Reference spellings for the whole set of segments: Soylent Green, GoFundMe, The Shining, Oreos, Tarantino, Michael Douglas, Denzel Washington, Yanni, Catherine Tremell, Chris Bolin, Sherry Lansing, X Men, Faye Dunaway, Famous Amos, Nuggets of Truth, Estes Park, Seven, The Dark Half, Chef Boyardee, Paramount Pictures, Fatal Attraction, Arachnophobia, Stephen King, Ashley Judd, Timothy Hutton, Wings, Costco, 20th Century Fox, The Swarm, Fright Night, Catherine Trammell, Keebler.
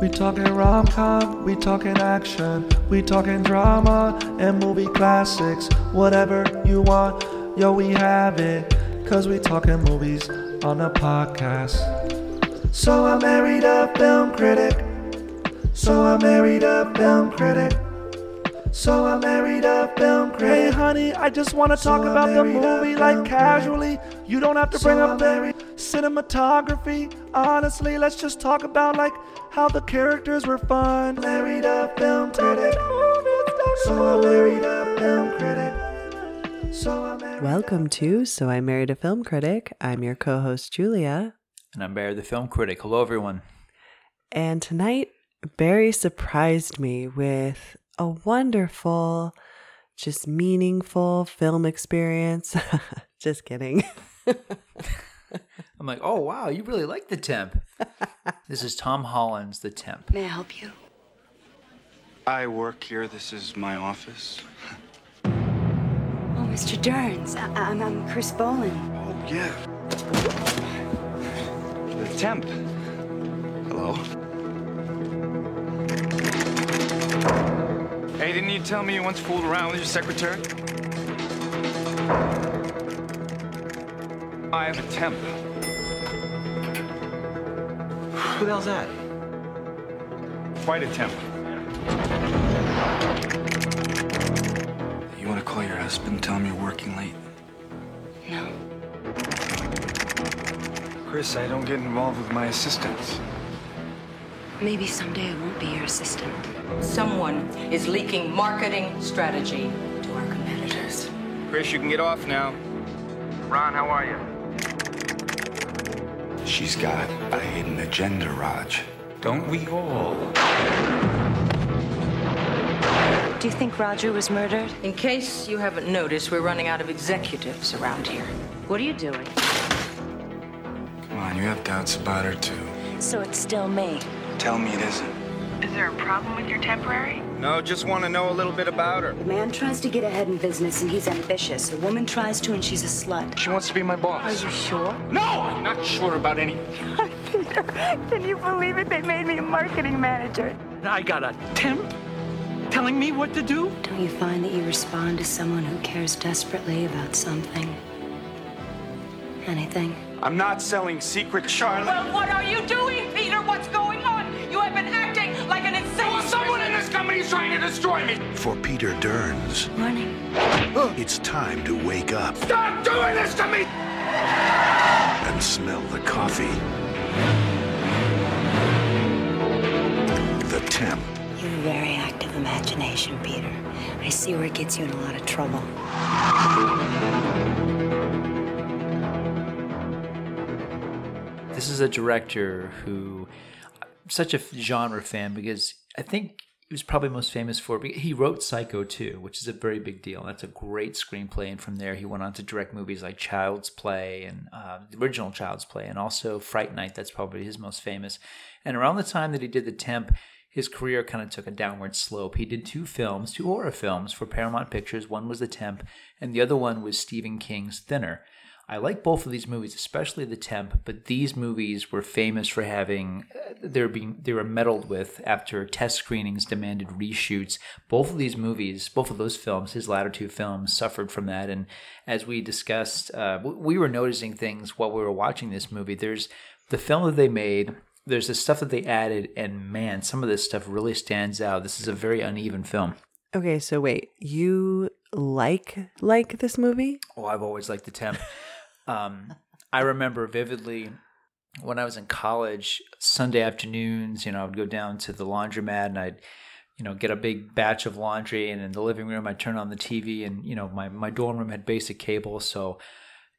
We talking rom-com, we talking action, we talking drama and movie classics. Whatever you want, yo, we have it, 'cause we talking movies on the podcast. So I married a film critic. So I married a film critic. So I married a film critic. Hey honey, I just want to talk about the movie like casually. You don't have to bring up the cinematography. Honestly, let's just talk about like how the characters were fun. Married a film critic. So I married a film critic. So I married. Welcome to So I Married a Film Critic. I'm your co-host Julia. And I'm Barry the Film Critic. Hello everyone. And tonight Barry surprised me with a wonderful, just meaningful film experience. Just kidding. I'm like, oh, wow, you really like The Temp. This is Tom Holland's The Temp. May I help you? I work here. This is my office. Oh, Mr. Derns. I'm Chris Bolan. Oh, yeah. The Temp. Hello. Hey, didn't you tell me you once fooled around with your secretary? I have a temp. Who the hell's that? Quite a temp. You want to call your husband and tell him you're working late? No. Chris, I don't get involved with my assistants. Maybe someday I won't be your assistant. Someone is leaking marketing strategy to our competitors. Chris, you can get off now. Ron, how are you? She's got a hidden agenda, Raj. Don't we all? Do you think Roger was murdered? In case you haven't noticed, we're running out of executives around here. What are you doing? Come on, you have doubts about her, too. So it's still me. Tell me it isn't. Is there a problem with your temporary? No, just want to know a little bit about her. The man tries to get ahead in business and he's ambitious. The woman tries to and she's a slut. She wants to be my boss. Are you sure? No, I'm not sure about anything. God, Peter, can you believe it? They made me a marketing manager. I got a temp telling me what to do? Don't you find that you respond to someone who cares desperately about something? Anything? I'm not selling secrets, Charlotte. Well, what are you doing, Peter? What's going on? You have been acting like an insane person. Someone in this company is trying to destroy me. For Peter Derns. Morning. It's time to wake up. Stop doing this to me! And smell the coffee. The temp. You have a very active imagination, Peter. I see where it gets you in a lot of trouble. This is a director who, I'm such a genre fan because I think he was probably most famous for, he wrote Psycho too, which is a very big deal. That's a great screenplay. And from there, he went on to direct movies like Child's Play and the original Child's Play and also Fright Night. That's probably his most famous. And around the time that he did The Temp, his career kind of took a downward slope. He did two horror films for Paramount Pictures. One was The Temp and the other one was Stephen King's Thinner. I like both of these movies, especially The Temp, but these movies were famous for having, they were meddled with after test screenings demanded reshoots. Both of these movies, both of those films, his latter two films, suffered from that. And as we discussed, we were noticing things while we were watching this movie. There's the film that they made, there's the stuff that they added, and man, some of this stuff really stands out. This is a very uneven film. Okay, so wait, you like this movie? Oh, I've always liked The Temp. I remember vividly when I was in college, Sunday afternoons, I would go down to the laundromat and I'd, get a big batch of laundry, and in the living room, I'd turn on the TV and, my dorm room had basic cable. So,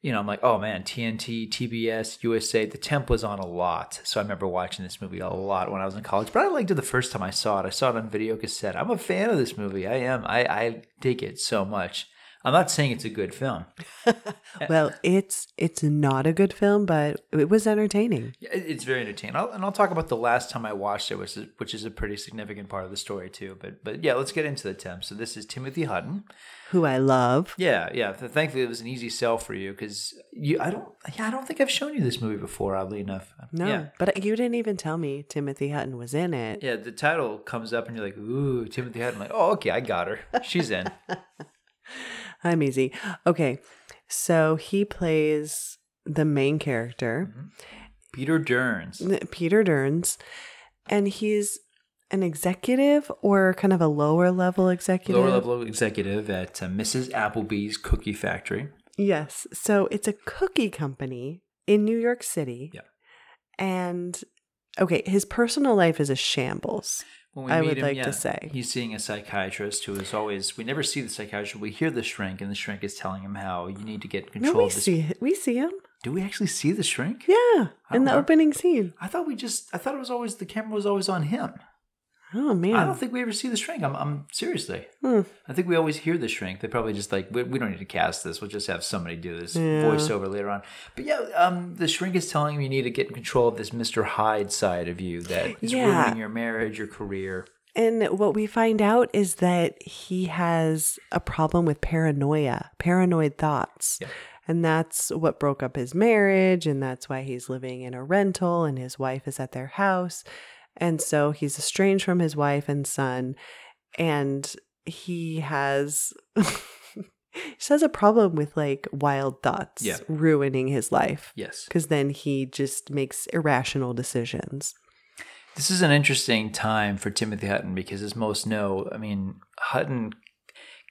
I'm like, oh man, TNT, TBS, USA, The Temp was on a lot. So I remember watching this movie a lot when I was in college, but I liked it the first time I saw it. I saw it on video cassette. I'm a fan of this movie. I am. I dig it so much. I'm not saying it's a good film. Well, it's not a good film, but it was entertaining. It's very entertaining. I'll talk about the last time I watched it, which is a pretty significant part of the story too. But yeah, let's get into the temp. So this is Timothy Hutton, who I love. Yeah. Thankfully, it was an easy sell for you because I don't think I've shown you this movie before. Oddly enough, no. Yeah. But you didn't even tell me Timothy Hutton was in it. Yeah, the title comes up and you're like, ooh, Timothy Hutton. I'm like, oh, okay, I got her. She's in. I'm easy. Okay, so he plays the main character. Mm-hmm. Peter Derns. And he's an executive or kind of a lower-level executive? Lower-level executive at Mrs. Applebee's Cookie Factory. Yes. So it's a cookie company in New York City. Yeah. And, okay, his personal life is a shambles. I would like to say. He's seeing a psychiatrist who is always, we never see the psychiatrist, we hear the shrink, and the shrink is telling him how you need to get control of this. We see him. Do we actually see the shrink? Yeah, in the opening scene. I thought it was always, the camera was always on him. Oh, man. I don't think we ever see the shrink. I'm seriously. I think we always hear the shrink. They probably just like, we don't need to cast this. We'll just have somebody do this voiceover later on. But yeah, the shrink is telling him you need to get in control of this Mr. Hyde side of you that is ruining your marriage, your career. And what we find out is that he has a problem with paranoid thoughts. Yeah. And that's what broke up his marriage. And that's why he's living in a rental and his wife is at their house. And so he's estranged from his wife and son, and he has a problem with like wild thoughts ruining his life. Yes. Because then he just makes irrational decisions. This is an interesting time for Timothy Hutton because as most know, I mean, Hutton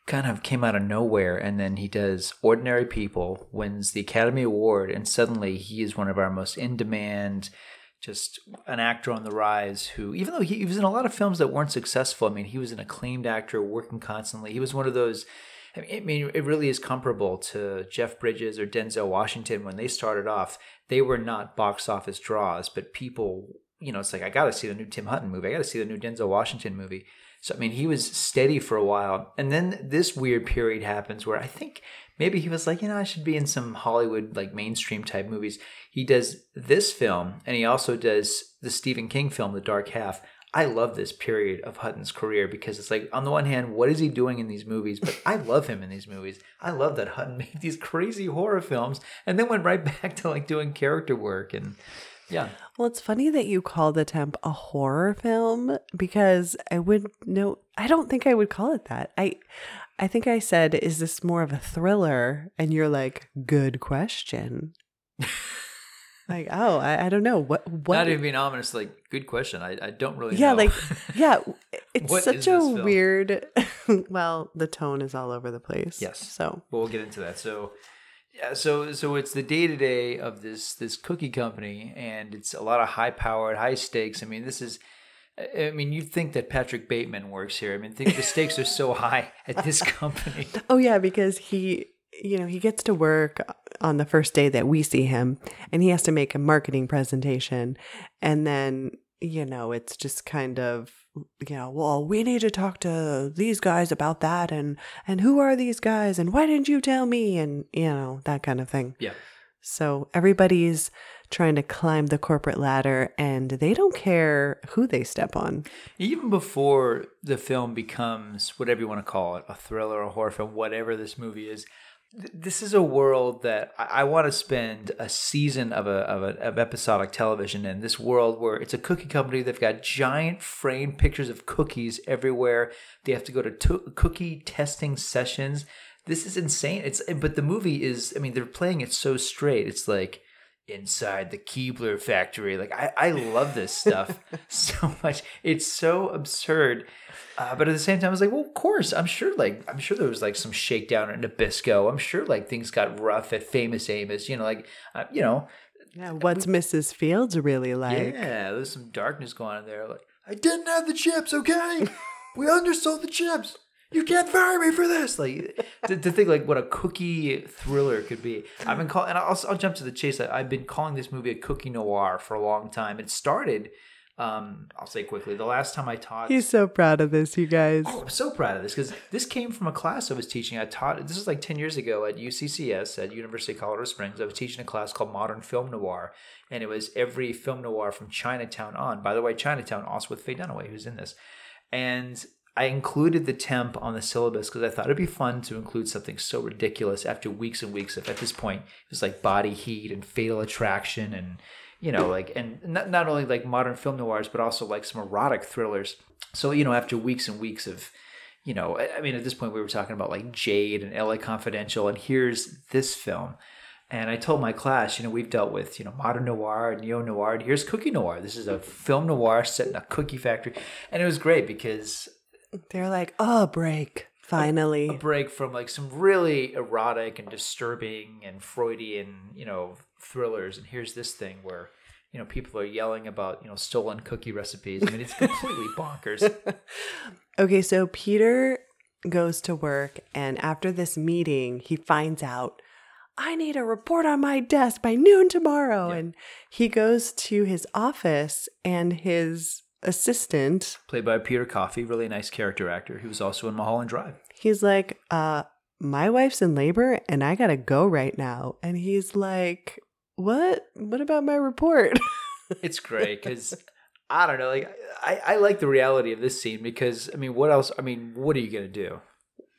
kind of came out of nowhere, and then he does Ordinary People, wins the Academy Award, and suddenly he is one of our most in-demand just an actor on the rise who, even though he was in a lot of films that weren't successful, I mean, he was an acclaimed actor working constantly. He was one of those, I mean, it really is comparable to Jeff Bridges or Denzel Washington. When they started off, they were not box office draws, but people, you know, it's like, I got to see the new Tim Hutton movie. I got to see the new Denzel Washington movie. So, I mean, he was steady for a while. And then this weird period happens where I think maybe he was like, you know, I should be in some Hollywood, like mainstream type movies. He does this film, and he also does the Stephen King film, The Dark Half. I love this period of Hutton's career because it's like, on the one hand, what is he doing in these movies? But I love him in these movies. I love that Hutton made these crazy horror films and then went right back to like doing character work and... Yeah. Well, it's funny that you call The Temp a horror film because I don't think I would call it that. I think I said, is this more of a thriller? And you're like, good question. Like, oh, I don't know. What? Not even being ominous, like, good question. I don't really know. Yeah, like, yeah. It's such a weird, well, the tone is all over the place. Yes. So. Well, we'll get into that. So. Yeah, so it's the day-to-day of this cookie company, and it's a lot of high-powered, high-stakes. I mean, you'd think that Patrick Bateman works here. I mean, the stakes are so high at this company. Oh, yeah, because he, you know, he gets to work on the first day that we see him, and he has to make a marketing presentation, and then, you know, it's just kind of... You know, well, we need to talk to these guys about that, and who are these guys, and why didn't you tell me, and you know, that kind of thing. Yeah. So everybody's trying to climb the corporate ladder, and they don't care who they step on. Even before the film becomes whatever you want to call it—a thriller, a horror film, whatever this movie is. This is a world that I want to spend a season of episodic television in. This world where it's a cookie company. They've got giant framed pictures of cookies everywhere. They have to go to cookie testing sessions. This is insane. But the movie is, I mean, they're playing it so straight. It's like inside the Keebler factory. Like I love this stuff so much. It's so absurd. But at the same time, I was like, well, of course, I'm sure there was like some shakedown at Nabisco. I'm sure like things got rough at Famous Amos, you know, like, you know. Yeah, what's Mrs. Fields really like? Yeah, there's some darkness going on there. Like, I didn't have the chips, okay? We undersold the chips. You can't fire me for this. Like, to think like what a cookie thriller could be. I've been calling, and I'll jump to the chase. I've been calling this movie a cookie noir for a long time. It started... I'll say quickly, the last time I taught... He's so proud of this, you guys. Oh, I'm so proud of this because this came from a class I was teaching. I taught... This is like 10 years ago at UCCS at University of Colorado Springs. I was teaching a class called Modern Film Noir, and it was every film noir from Chinatown on. By the way, Chinatown, also with Faye Dunaway, who's in this. And I included the temp on the syllabus because I thought it'd be fun to include something so ridiculous after weeks and weeks of, at this point, it was like Body Heat and Fatal Attraction and... You know, like, and not only like modern film noirs, but also like some erotic thrillers. So, you know, after weeks and weeks of, you know, I mean, at this point we were talking about like Jade and LA Confidential, and here's this film. And I told my class, you know, we've dealt with, you know, modern noir and neo-noir, and here's cookie noir. This is a film noir set in a cookie factory. And it was great because... They're like, oh, break. Finally. A break from like some really erotic and disturbing and Freudian, you know, thrillers. And here's this thing where, you know, people are yelling about, you know, stolen cookie recipes. I mean, it's completely bonkers. Okay, so Peter goes to work, and after this meeting, he finds out, I need a report on my desk by noon tomorrow. Yep. And he goes to his office, and his assistant, played by Peter Coffey, really nice character actor, who was also in Mulholland Drive. He's like, my wife's in labor and I gotta go right now. And he's like, what about my report? It's great because I don't know, like I like the reality of this scene because I mean, what else? I mean, what are you gonna do?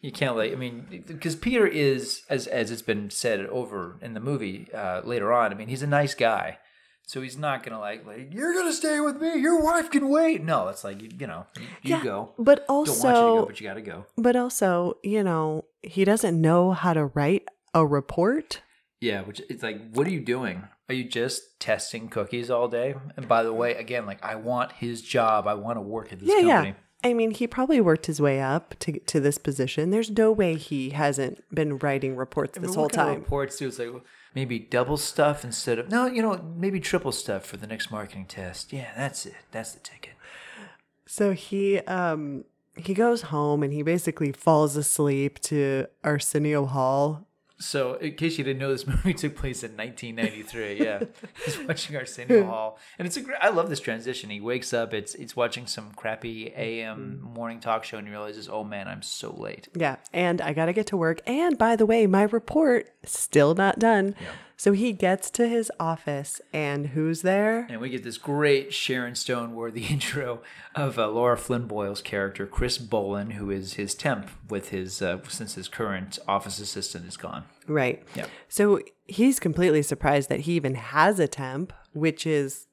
You can't, like, I mean, because Peter is, as it's been said over in the movie later on, I mean, he's a nice guy. So he's not going to like, you're going to stay with me. Your wife can wait. No, it's like, you know, you go. But also, don't want you to go, but you got to go. But also, you know, he doesn't know how to write a report. Yeah, which it's like, what are you doing? Are you just testing cookies all day? And by the way, again, like, I want his job. I want to work at this company. Yeah. I mean, he probably worked his way up to this position. There's no way he hasn't been writing reports this whole time. Reports too. It's like, maybe double stuff instead of, no, you know, maybe triple stuff for the next marketing test. Yeah, that's it. That's the ticket. So he goes home and he basically falls asleep to Arsenio Hall. So in case you didn't know, this movie took place in 1993. Yeah, he's watching Arsenio Hall, and it's I love this transition. He wakes up. It's watching some crappy AM morning talk show, and he realizes, oh man, I'm so late. Yeah, and I gotta get to work. And by the way, my report still not done. Yeah. So he gets to his office, and who's there? And we get this great Sharon Stone-worthy intro of Laura Flynn Boyle's character, Chris Bolin, who is his temp with his since his current office assistant is gone. Right. Yeah. So he's completely surprised that he even has a temp, which is,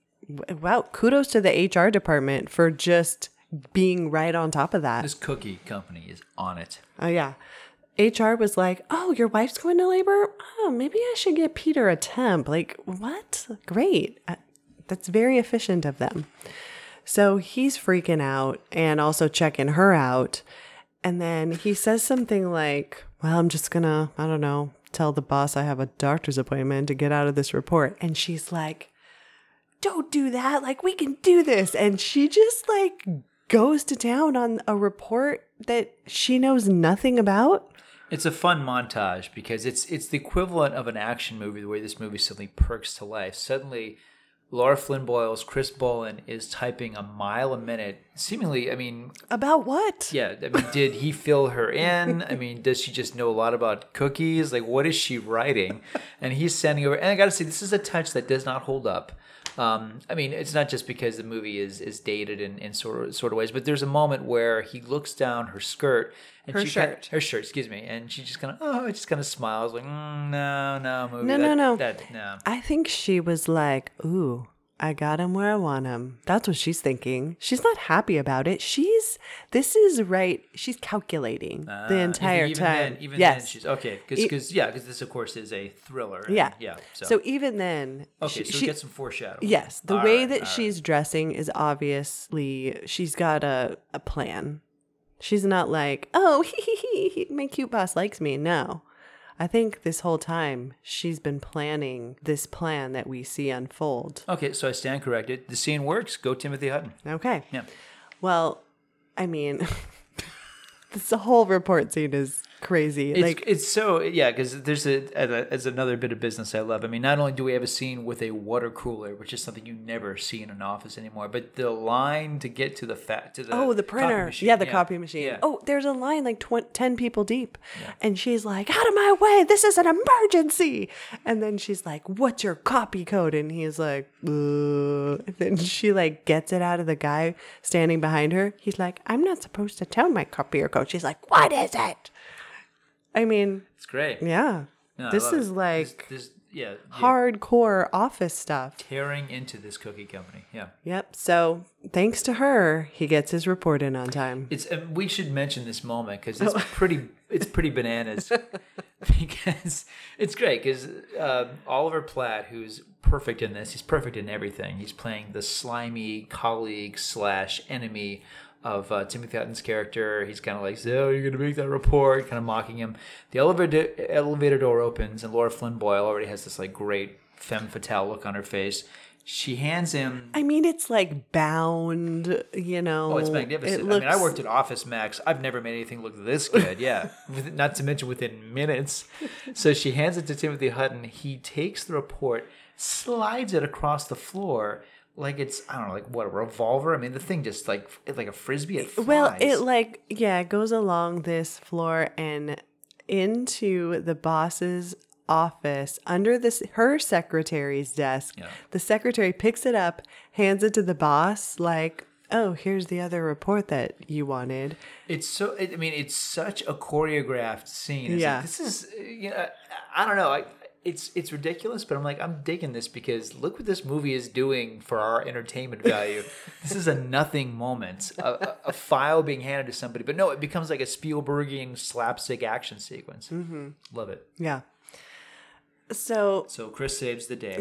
wow, kudos to the HR department for just being right on top of that. This cookie company is on it. Oh, yeah. HR was like, oh, your wife's going to labor? Oh, maybe I should get Peter a temp. Like, what? Great. That's very efficient of them. So he's freaking out and also checking her out. And then he says something like, well, I'm just going to, I don't know, tell the boss I have a doctor's appointment to get out of this report. And she's like, don't do that. Like, we can do this. And she just like goes to town on a report that she knows nothing about. It's a fun montage because it's the equivalent of an action movie, the way this movie suddenly perks to life. Suddenly, Laura Flynn Boyle's Chris Bolin is typing a mile a minute, seemingly, I mean... About what? Yeah, I mean, did he fill her in? I mean, does she just know a lot about cookies? Like, what is she writing? And he's sending over... And I gotta say, this is a touch that does not hold up. I mean, it's not just because the movie is dated in sort of ways, but there's a moment where he looks down her skirt and her shirt, and she just kind of smiles like no. I think she was like, ooh, I got him where I want him. That's what she's thinking. She's not happy about it. She's calculating the entire time. Then she's okay. Because this, of course, is a thriller. Yeah. Yeah. So even then. Okay, so we get some foreshadowing. Yes. The way that she's dressing is obviously she's got a plan. She's not like, oh, my cute boss likes me. No. I think this whole time she's been planning this plan that we see unfold. Okay, so I stand corrected. The scene works. Go Timothy Hutton. Okay. Yeah. Well, I mean, this whole report scene is crazy. It's so because there's another bit of business I love. I mean, not only do we have a scene with a water cooler, which is something you never see in an office anymore, but the line to get to the printer, copy machine. Copy machine. Yeah. Oh, there's a line like 10 people deep, yeah. And she's like, "Out of my way! This is an emergency!" And then she's like, "What's your copy code?" And he's like, "Ugh." And then she like gets it out of the guy standing behind her. He's like, "I'm not supposed to tell my copier code." She's like, "What is it?" I mean, it's great. Yeah. No, this is like hardcore office stuff. Tearing into this cookie company. Yeah. Yep. So thanks to her, he gets his report in on time. We should mention this moment because it's pretty bananas because it's great because Oliver Platt, who's perfect in this, he's perfect in everything. He's playing the slimy colleague / enemy of Timothy Hutton's character. He's kind of like, "So you're going to make that report," kind of mocking him. The elevator door opens, and Laura Flynn Boyle already has this like great femme fatale look on her face. She hands him... I mean, it's like bound, you know... Oh, it's magnificent. I mean, I worked at Office Max. I've never made anything look this good, yeah. Not to mention within minutes. So she hands it to Timothy Hutton. He takes the report, slides it across the floor... Like it's, I don't know, like what, a revolver? I mean, the thing just like a frisbee, it flies. Well, it goes along this floor and into the boss's office under her secretary's desk. Yeah. The secretary picks it up, hands it to the boss like, "Oh, here's the other report that you wanted." It's such a choreographed scene. It's this is, I don't know. It's ridiculous, but I'm like, I'm digging this because look what this movie is doing for our entertainment value. This is a nothing moment, a file being handed to somebody. But no, it becomes like a Spielbergian slapstick action sequence. Mm-hmm. Love it. Yeah. So Chris saves the day.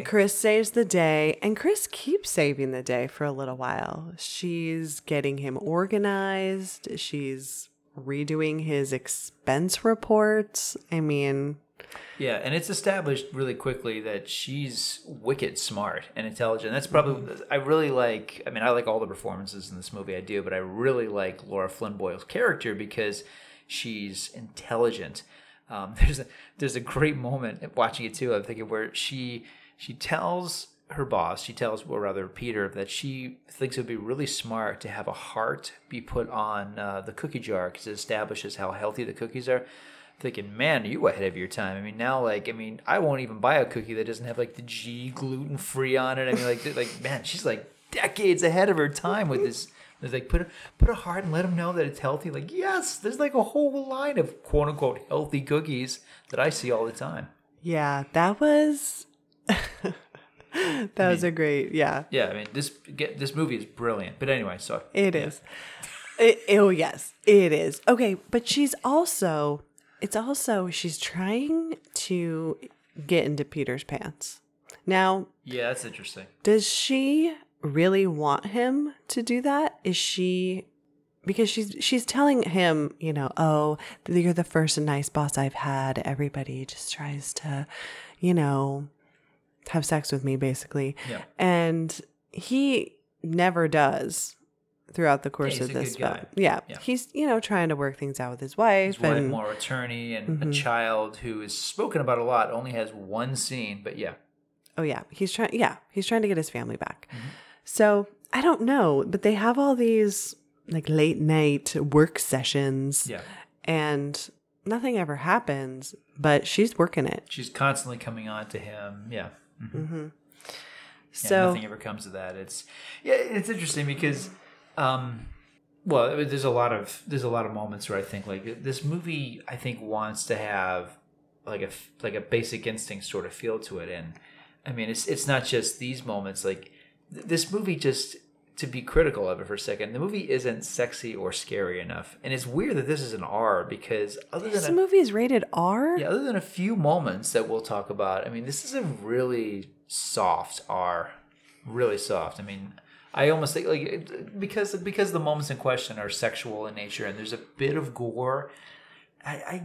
And Chris keeps saving the day for a little while. She's getting him organized. She's redoing his expense reports. I mean... Yeah, and it's established really quickly that she's wicked smart and intelligent. That's probably, I like all the performances in this movie, I do, but I really like Laura Flynn Boyle's character because she's intelligent. There's a great moment watching it too, I'm thinking, where she tells her boss, Peter, that she thinks it would be really smart to have a heart be put on the cookie jar because it establishes how healthy the cookies are. Thinking, man, are you ahead of your time? I mean, now, I won't even buy a cookie that doesn't have, the G gluten-free on it. I mean, man, she's, decades ahead of her time with this. There's, put a heart and let them know that it's healthy. Yes, there's, a whole line of quote-unquote healthy cookies that I see all the time. Yeah, that was... a great, yeah. Yeah, I mean, this movie is brilliant. But anyway, so... It is. Yes, it is. Okay, but she's also... It's also, she's trying to get into Peter's pants. Now... Yeah, that's interesting. Does she really want him to do that? Is she... Because she's telling him, "Oh, you're the first nice boss I've had. Everybody just tries to, have sex with me," basically. Yeah. And he never does. Throughout the course of this film. Yeah. He's, trying to work things out with his wife. More attorney and a child who is spoken about a lot, only has one scene, but yeah. Oh, yeah. He's trying to get his family back. Mm-hmm. So I don't know, but they have all these late night work sessions and nothing ever happens, but she's working it. She's constantly coming on to him. Yeah. Mm-hmm. Mm-hmm. So nothing ever comes of that. It's interesting because... Well, there's a lot of moments where I think this movie I think wants to have a Basic Instinct sort of feel to it, and I mean it's not just these moments. This movie, just to be critical of it for a second, the movie isn't sexy or scary enough, and it's weird that this is an R because this movie is rated R. Yeah, other than a few moments that we'll talk about, I mean this is a really soft R, really soft. I mean. I almost think because the moments in question are sexual in nature and there's a bit of gore. I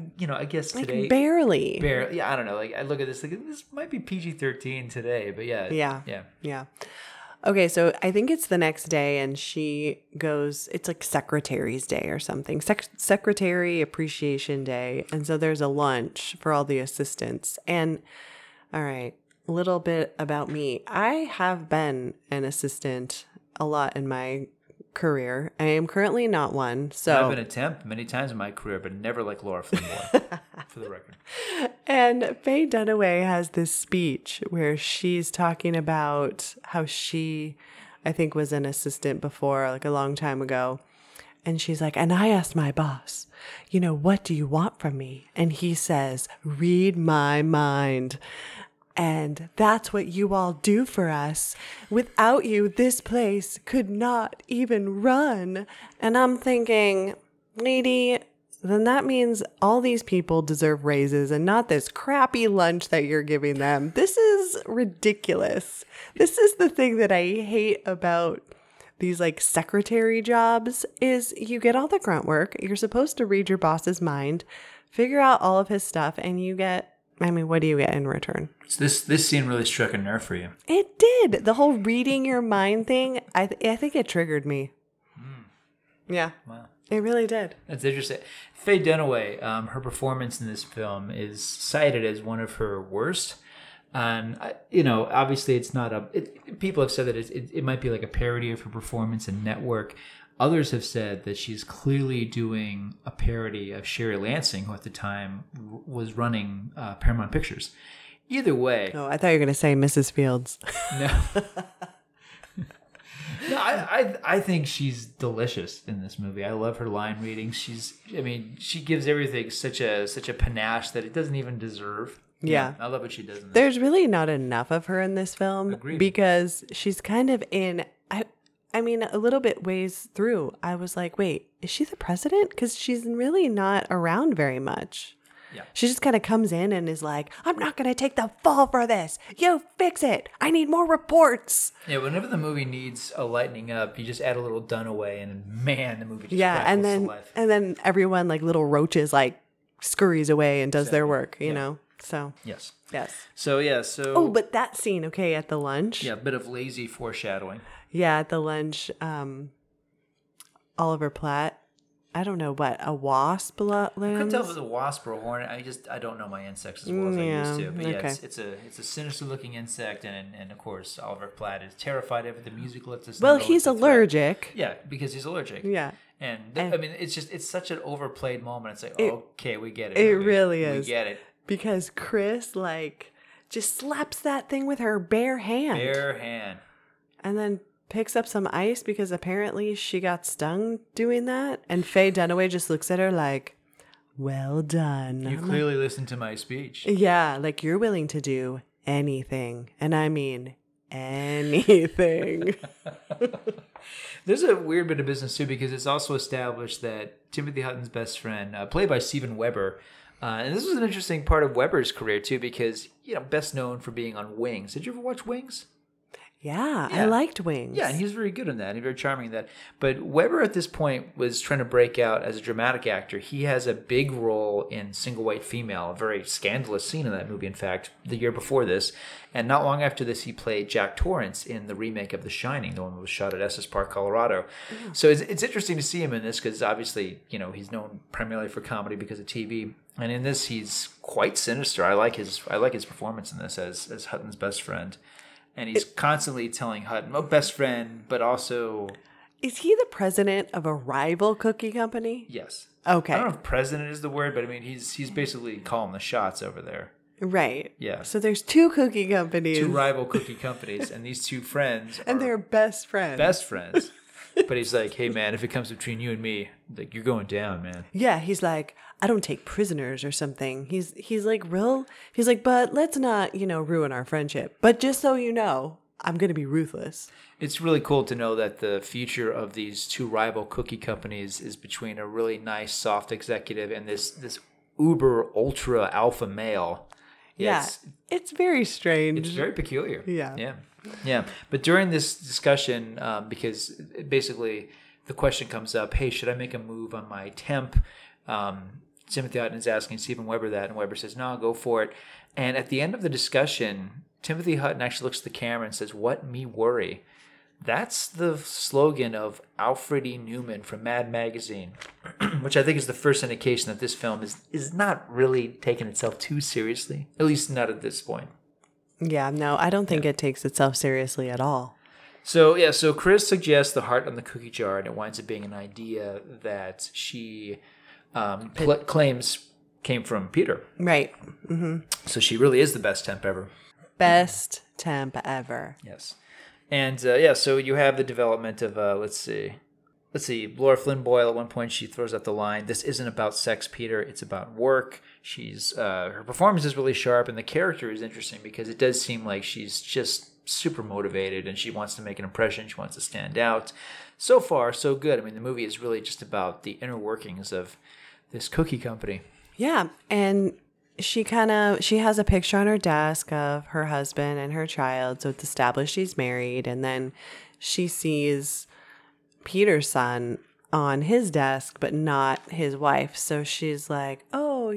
guess today barely. Yeah, I don't know. I look at this, this might be PG-13 today, but yeah. Okay, so I think it's the next day and she goes, it's like Secretary's Day or something, Secretary Appreciation Day. And so there's a lunch for all the assistants. And all right, a little bit about me. I have been an assistant a lot in my career. I am currently not one. So I've been a temp many times in my career, but never like Laura Flynn Boyle, for the record. And Faye Dunaway has this speech where she's talking about how she, I think, was an assistant before, like a long time ago. And she's like, and I asked my boss, you know, what do you want from me? And he says, read my mind. And that's what you all do for us. Without you, this place could not even run. And I'm thinking, lady, then that means all these people deserve raises and not this crappy lunch that you're giving them. This is ridiculous. This is the thing that I hate about these like secretary jobs is you get all the grunt work. You're supposed to read your boss's mind, figure out all of his stuff, and you get, I mean, what do you get in return? So this scene really struck a nerve for you. It did. The whole reading your mind thing, I think it triggered me. Mm. Yeah. Wow. It really did. That's interesting. Faye Dunaway, her performance in this film is cited as one of her worst. And, you know, obviously it's not a... people have said that it might be like a parody of her performance in Network. Others have said that she's clearly doing a parody of Sherry Lansing, who at the time was running Paramount Pictures. Either way... Oh, I thought you were going to say Mrs. Fields. No. No, I think she's delicious in this movie. I love her line readings. She gives everything such a panache that it doesn't even deserve. Yeah. I love what she does in this. There's really not enough of her in this film. Agreed. Because she's kind of in... I mean, a little bit ways through, I was like, wait, is she the president? Because she's really not around very much. Yeah. She just kind of comes in and is like, I'm not going to take the fall for this. You fix it. I need more reports. Yeah, whenever the movie needs a lightening up, you just add a little Dunaway and man, the movie just crackles to life. And then everyone, like little roaches, like scurries away and does their work, you know? So yes. So but that scene, okay, at the lunch. Yeah, a bit of lazy foreshadowing. Yeah, at the lunch, Oliver Platt, I don't know what, a wasp lands? I couldn't tell if it was a wasp or a hornet. I don't know my insects as well as I used to. But yeah, it's a sinister looking insect, and of course Oliver Platt is terrified of it. The music lets us know. Well, he's allergic. Yeah, because he's allergic. Yeah. And I mean, it's such an overplayed moment. It's like, okay, we get it. It really is. We get it. Because Chris, like, just slaps that thing with her bare hand. And then picks up some ice because apparently she got stung doing that. And Faye Dunaway just looks at her like, well done. You clearly listened to my speech. Yeah, like, you're willing to do anything. And I mean anything. There's a weird bit of business, too, because it's also established that Timothy Hutton's best friend, played by Steven Weber, and this was an interesting part of Weber's career, too, because, you know, best known for being on Wings. Did you ever watch Wings? Yeah, I liked Wings. Yeah, and he's very good in that. He's very charming in that. But Weber at this point was trying to break out as a dramatic actor. He has a big role in Single White Female, a very scandalous scene in that movie, in fact, the year before this. And not long after this, he played Jack Torrance in the remake of The Shining, the one that was shot at Estes Park, Colorado. Mm. So it's interesting to see him in this because obviously, you know, he's known primarily for comedy because of TV. And in this, he's quite sinister. I like his performance in this as Hutton's best friend. And he's constantly telling Hutton, oh, best friend, but also... Is he the president of a rival cookie company? Yes. Okay. I don't know if president is the word, but I mean, he's basically calling the shots over there. Right. Yeah. So there's two cookie companies. Two rival cookie companies, and these two friends are... And they're best friends. Best friends. But he's like, hey, man, if it comes between you and me, like, you're going down, man. Yeah, he's like... I don't take prisoners or something. He's like real. He's like, but let's not, you know, ruin our friendship. But just so you know, I'm going to be ruthless. It's really cool to know that the future of these two rival cookie companies is between a really nice, soft executive and this uber ultra alpha male. It's very strange. It's very peculiar. Yeah. But during this discussion, because basically the question comes up, hey, should I make a move on my temp? Timothy Hutton is asking Steven Weber that, and Weber says, no, go for it. And at the end of the discussion, Timothy Hutton actually looks at the camera and says, what me worry? That's the slogan of Alfred E. Newman from Mad Magazine, which I think is the first indication that this film is not really taking itself too seriously, at least not at this point. Yeah, no, I don't think it takes itself seriously at all. So Chris suggests the heart on the cookie jar, and it winds up being an idea that she claims came from Peter. Right. Mm-hmm. So she really is the best temp ever. Best temp ever. Yes. And, so you have the development of, let's see, Laura Flynn Boyle at one point, she throws out the line, this isn't about sex, Peter, it's about work. She's, her performance is really sharp, and the character is interesting because it does seem like she's just super motivated and she wants to make an impression, she wants to stand out. So far, so good. I mean, the movie is really just about the inner workings of this cookie company. Yeah, and... She has a picture on her desk of her husband and her child, so it's established she's married, and then she sees Peter's son on his desk, but not his wife. So she's like, oh,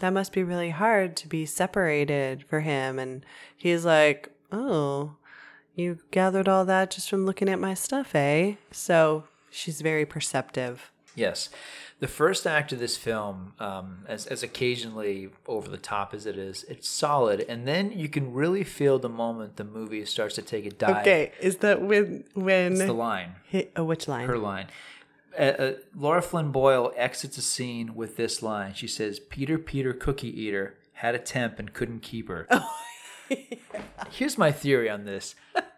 that must be really hard to be separated for him. And he's like, oh, you gathered all that just from looking at my stuff, eh? So she's very perceptive. Yes. The first act of this film, as occasionally over the top as it is, it's solid. And then you can really feel the moment the movie starts to take a dive. Okay. Is that when... It's the line. Which line? Her line. Laura Flynn Boyle exits a scene with this line. She says, Peter, cookie eater, had a temp and couldn't keep her. Oh, yeah. Here's my theory on this.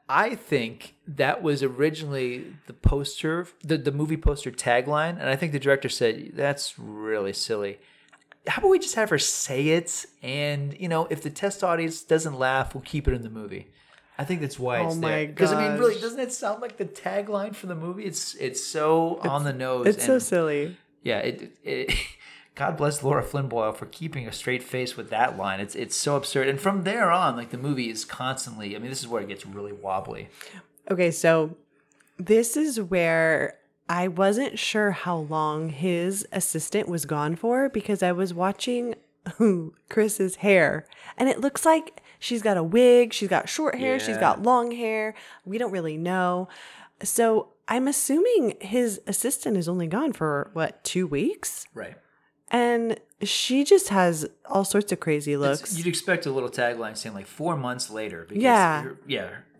I think that was originally the poster, the movie poster tagline, and I think the director said, that's really silly. How about we just have her say it, and, if the test audience doesn't laugh, we'll keep it in the movie. I think that's why it's there. Because, really, doesn't it sound like the tagline for the movie? It's so on the nose. It's so silly. Yeah, it God bless Laura Flynn Boyle for keeping a straight face with that line. It's so absurd. And from there on, the movie is constantly... this is where it gets really wobbly. Okay, so this is where I wasn't sure how long his assistant was gone for, because I was watching Chris's hair. And it looks like she's got a wig, she's got short hair, She's got long hair. We don't really know. So I'm assuming his assistant is only gone for, 2 weeks? Right. And she just has all sorts of crazy looks. You'd expect a little tagline saying 4 months later. Because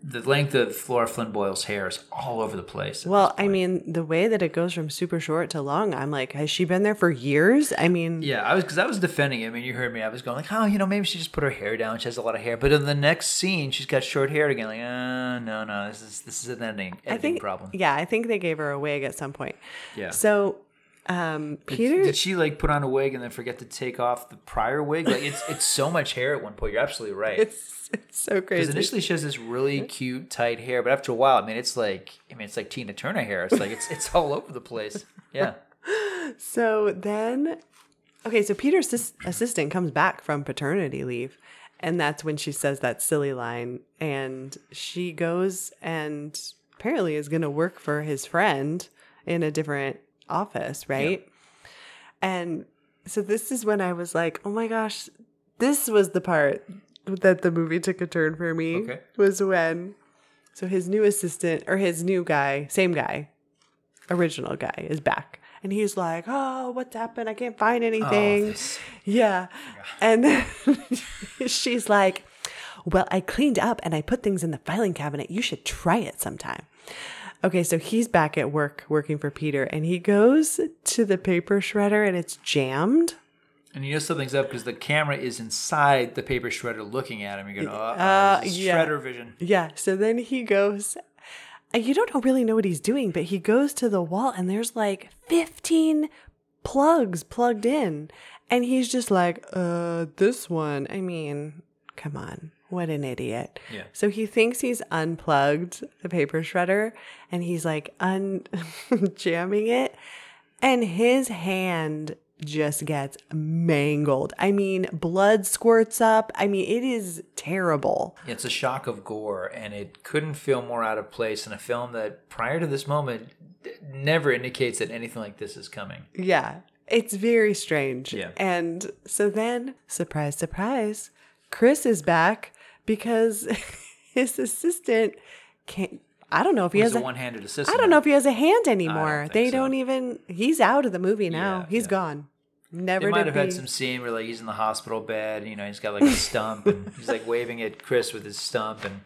the length of Laura Flynn Boyle's hair is all over the place. Well, the way that it goes from super short to long, I'm like, has she been there for years? Yeah, because I was defending it. You heard me. I was going maybe she just put her hair down. She has a lot of hair. But in the next scene, she's got short hair again. No, this is an editing problem. Yeah, I think they gave her a wig at some point. Yeah. So... Peter, did she put on a wig and then forget to take off the prior wig? It's so much hair at one point. You're absolutely right. It's so crazy. Because initially she has this really cute tight hair, but after a while, it's like Tina Turner hair. It's all over the place. Yeah. So Peter's assistant comes back from paternity leave, and that's when she says that silly line, and she goes and apparently is going to work for his friend in a different office, right? Yep. And so this is when I was like, oh my gosh, this was the part that the movie took a turn for me. Okay. Was when his new assistant, or his new guy, same guy, original guy, is back, and he's like, oh, what's happened? I can't find anything. And then she's like, well, I cleaned up and I put things in the filing cabinet. You should try it sometime. Okay, so he's back at work working for Peter, and he goes to the paper shredder, and it's jammed. And something's up because the camera is inside the paper shredder looking at him. You're going, shredder vision. Yeah, so then he goes, you don't really know what he's doing, but he goes to the wall, and there's 15 plugs plugged in. And he's just like, this one. Come on. What an idiot. Yeah. So he thinks he's unplugged the paper shredder, and he's jamming it. And his hand just gets mangled. Blood squirts up. It is terrible. It's a shock of gore, and it couldn't feel more out of place in a film that prior to this moment never indicates that anything like this is coming. Yeah. It's very strange. Yeah. And so then, surprise, surprise, Chris is back. Because his assistant I don't know if he has a one-handed assistant. I don't know if he has a hand anymore. They don't even. He's out of the movie now. Yeah, he's gone. Never. They might have had some scene where like he's in the hospital bed. You know, he's got like a stump and he's like waving at Chris with his stump, and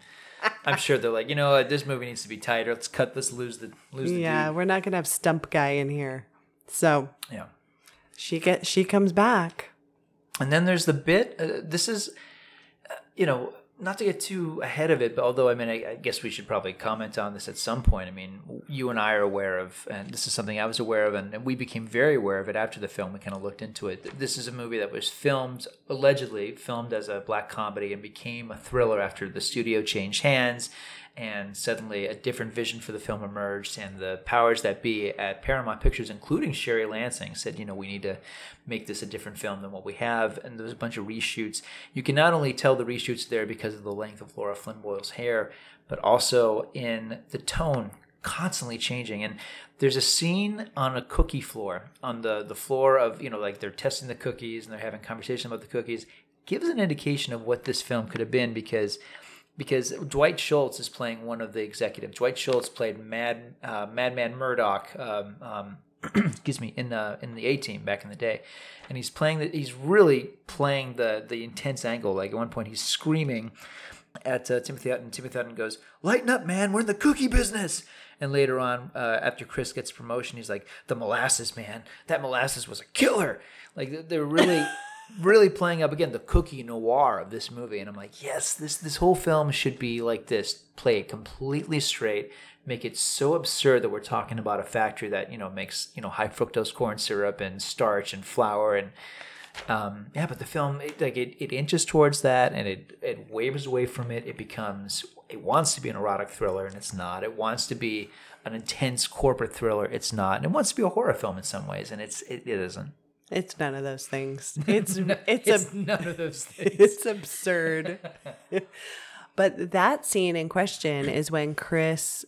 I'm sure they're like, you know, this movie needs to be tighter. Let's cut this. Lose the. Yeah, we're not gonna have stump guy in here. So yeah, she comes back, and then there's the bit. This is, you know. Not to get too ahead of it, but although, I mean, I guess we should probably comment on this at some point. I mean, you and I are aware of, and this is something I was aware of, and we became very aware of it after the film. We kind of looked into it. This is a movie that was allegedly filmed as a black comedy and became a thriller after the studio changed hands, and suddenly a different vision for the film emerged, and the powers that be at Paramount Pictures, including Sherry Lansing, said, you know, we need to make this a different film than what we have, and there was a bunch of reshoots. You can not only tell the reshoots there because of the length of Laura Flynn Boyle's hair, but also in the tone constantly changing. And there's a scene on a cookie floor, on the floor of, you know, like they're testing the cookies and they're having conversation about the cookies. Gives an indication of what this film could have been, because Dwight Schultz is playing one of the executives. Dwight Schultz played Madman Murdoch, excuse me, in the A-Team back in the day, and he's really playing the intense angle. Like at one point, he's screaming at Timothy Hutton. Timothy Hutton goes, "Lighten up, man! We're in the cookie business." And later on, after Chris gets promotion, he's like, "The molasses, man! That molasses was a killer!" Like they're really. Really playing up again the cookie noir of this movie, and I'm like, yes, this whole film should be like this. Play it completely straight, make it so absurd that we're talking about a factory that, you know, makes, you know, high fructose corn syrup and starch and flour and but the film it inches towards that, and it waves away from it. It wants to be an erotic thriller, and it's not. It wants to be an intense corporate thriller, it's not. And it wants to be a horror film in some ways, and it isn't. It's none of those things. It's none of those things. It's absurd. But that scene in question is when Chris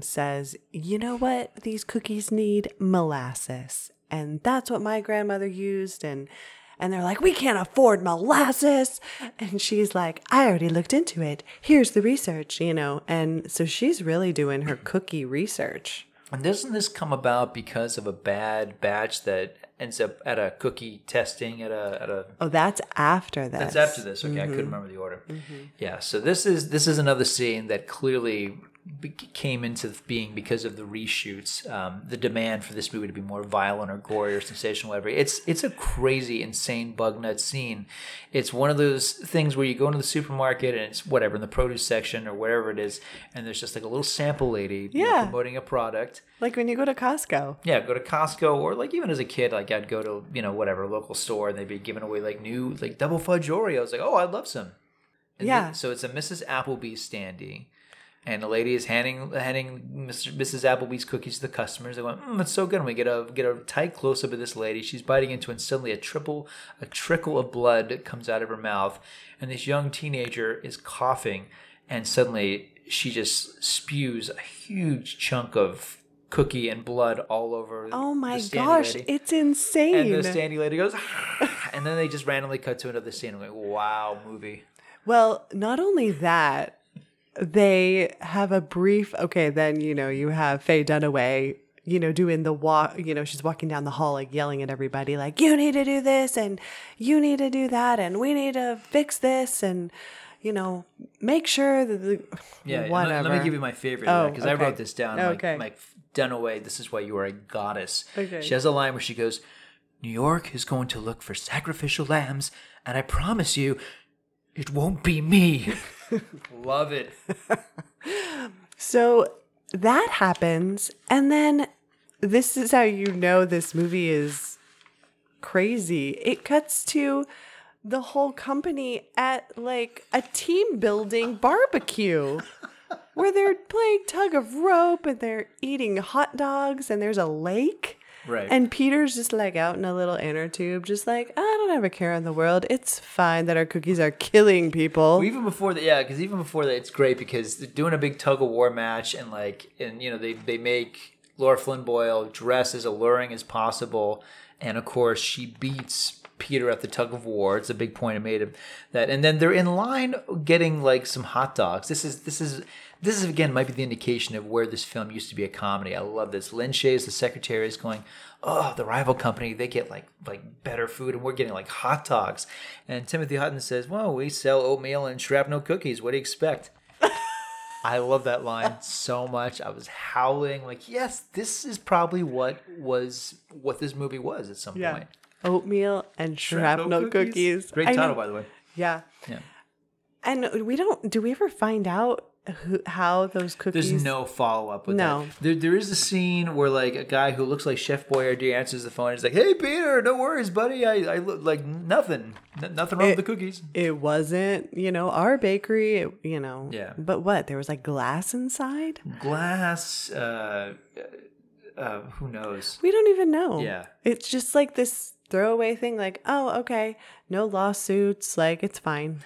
says, "You know what? These cookies need molasses, and that's what my grandmother used." And they're like, "We can't afford molasses," and she's like, "I already looked into it. Here's the research, you know." And so she's really doing her cookie research. And doesn't this come about because of a bad batch that ends up at a cookie testing at a? Oh, that's after this. That's after this. Okay, mm-hmm. I couldn't remember the order. Mm-hmm. Yeah. So this is another scene that clearly came into being because of the reshoots, the demand for this movie to be more violent or gory or sensational, whatever. It's a crazy, insane bug nut scene. It's one of those things where you go into the supermarket and it's whatever in the produce section or wherever it is, and there's just like a little sample lady promoting a product. Like when you go to Costco. Yeah, go to Costco, or like even as a kid, like I'd go to, you know, whatever local store, and they'd be giving away like new like double fudge Oreos. Like, oh, I'd love some. And so it's a Mrs. Applebee's standee. And the lady is handing Mrs. Applebee's cookies to the customers. They went, "It's so good." And we get a tight close up of this lady. She's biting into it, and suddenly a trickle of blood comes out of her mouth. And this young teenager is coughing, and suddenly she just spews a huge chunk of cookie and blood all over. Oh my gosh, it's insane! And the standy lady goes, and then they just randomly cut to another scene. I'm like, wow, movie. Well, not only that. They have a brief, okay, then, you know, you have Faye Dunaway, you know, doing the walk, you know, she's walking down the hall, like yelling at everybody, like, you need to do this and you need to do that and we need to fix this and, you know, make sure that the, whatever. Let me give you my favorite, because I wrote this down. Okay. Like Dunaway, this is why you are a goddess. Okay. She has a line where she goes, "New York is going to look for sacrificial lambs, and I promise you, it won't be me." Love it. So that happens. And then this is how you know this movie is crazy. It cuts to the whole company at like a team building barbecue where they're playing tug of rope and they're eating hot dogs and there's a lake. Right. And Peter's just like out in a little inner tube, just like, I don't have a care in the world. It's fine that our cookies are killing people. Well, even before that, it's great because they're doing a big tug of war match, and like, and you know, they make Laura Flynn Boyle dress as alluring as possible, and of course she beats Peter at the tug of war. It's a big point I made of that. And then they're in line getting like some hot dogs. This is again might be the indication of where this film used to be a comedy. I love this. Lin Shaye's the secretary is going, oh, the rival company, they get like better food, and we're getting like hot dogs. And Timothy Hutton says, well, we sell oatmeal and shrapnel cookies. What do you expect? I love that line so much. I was howling like, yes, this is probably what this movie was at some point. Oatmeal and shrapnel cookies. Great title, by the way. Yeah. And do we ever find out how those cookies? There's no follow-up with that. There is a scene where like a guy who looks like Chef Boyardee answers the phone and he's like, hey, Peter, no worries, buddy. I look like nothing wrong with the cookies. It wasn't, our bakery, Yeah. But what? There was like glass inside? Glass, who knows? We don't even know. Yeah. It's just like this throwaway thing like, oh, okay, no lawsuits, like it's fine.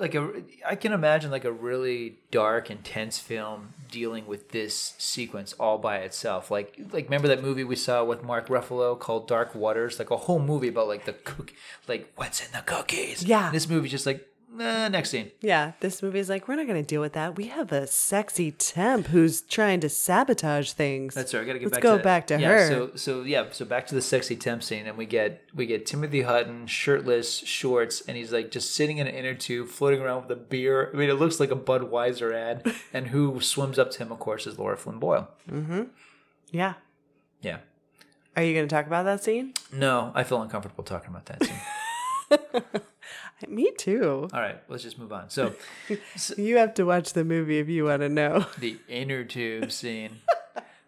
I can imagine like a really dark, intense film dealing with this sequence all by itself. Like remember that movie we saw with Mark Ruffalo called Dark Waters? Like a whole movie about like the cookie, like what's in the cookies? Yeah. This movie's just like, next scene. Yeah, this movie is like, we're not going to deal with that. We have a sexy temp who's trying to sabotage things. That's right. I got to Let's go back to her. So back to the sexy temp scene, and we get Timothy Hutton shirtless, shorts, and he's like just sitting in an inner tube, floating around with a beer. I mean, it looks like a Budweiser ad. And who swims up to him, of course, is Laura Flynn Boyle. Mm-hmm. Yeah. Yeah. Are you going to talk about that scene? No, I feel uncomfortable talking about that scene. Me too. All right, let's just move on. So you have to watch the movie if you want to know the inner tube scene.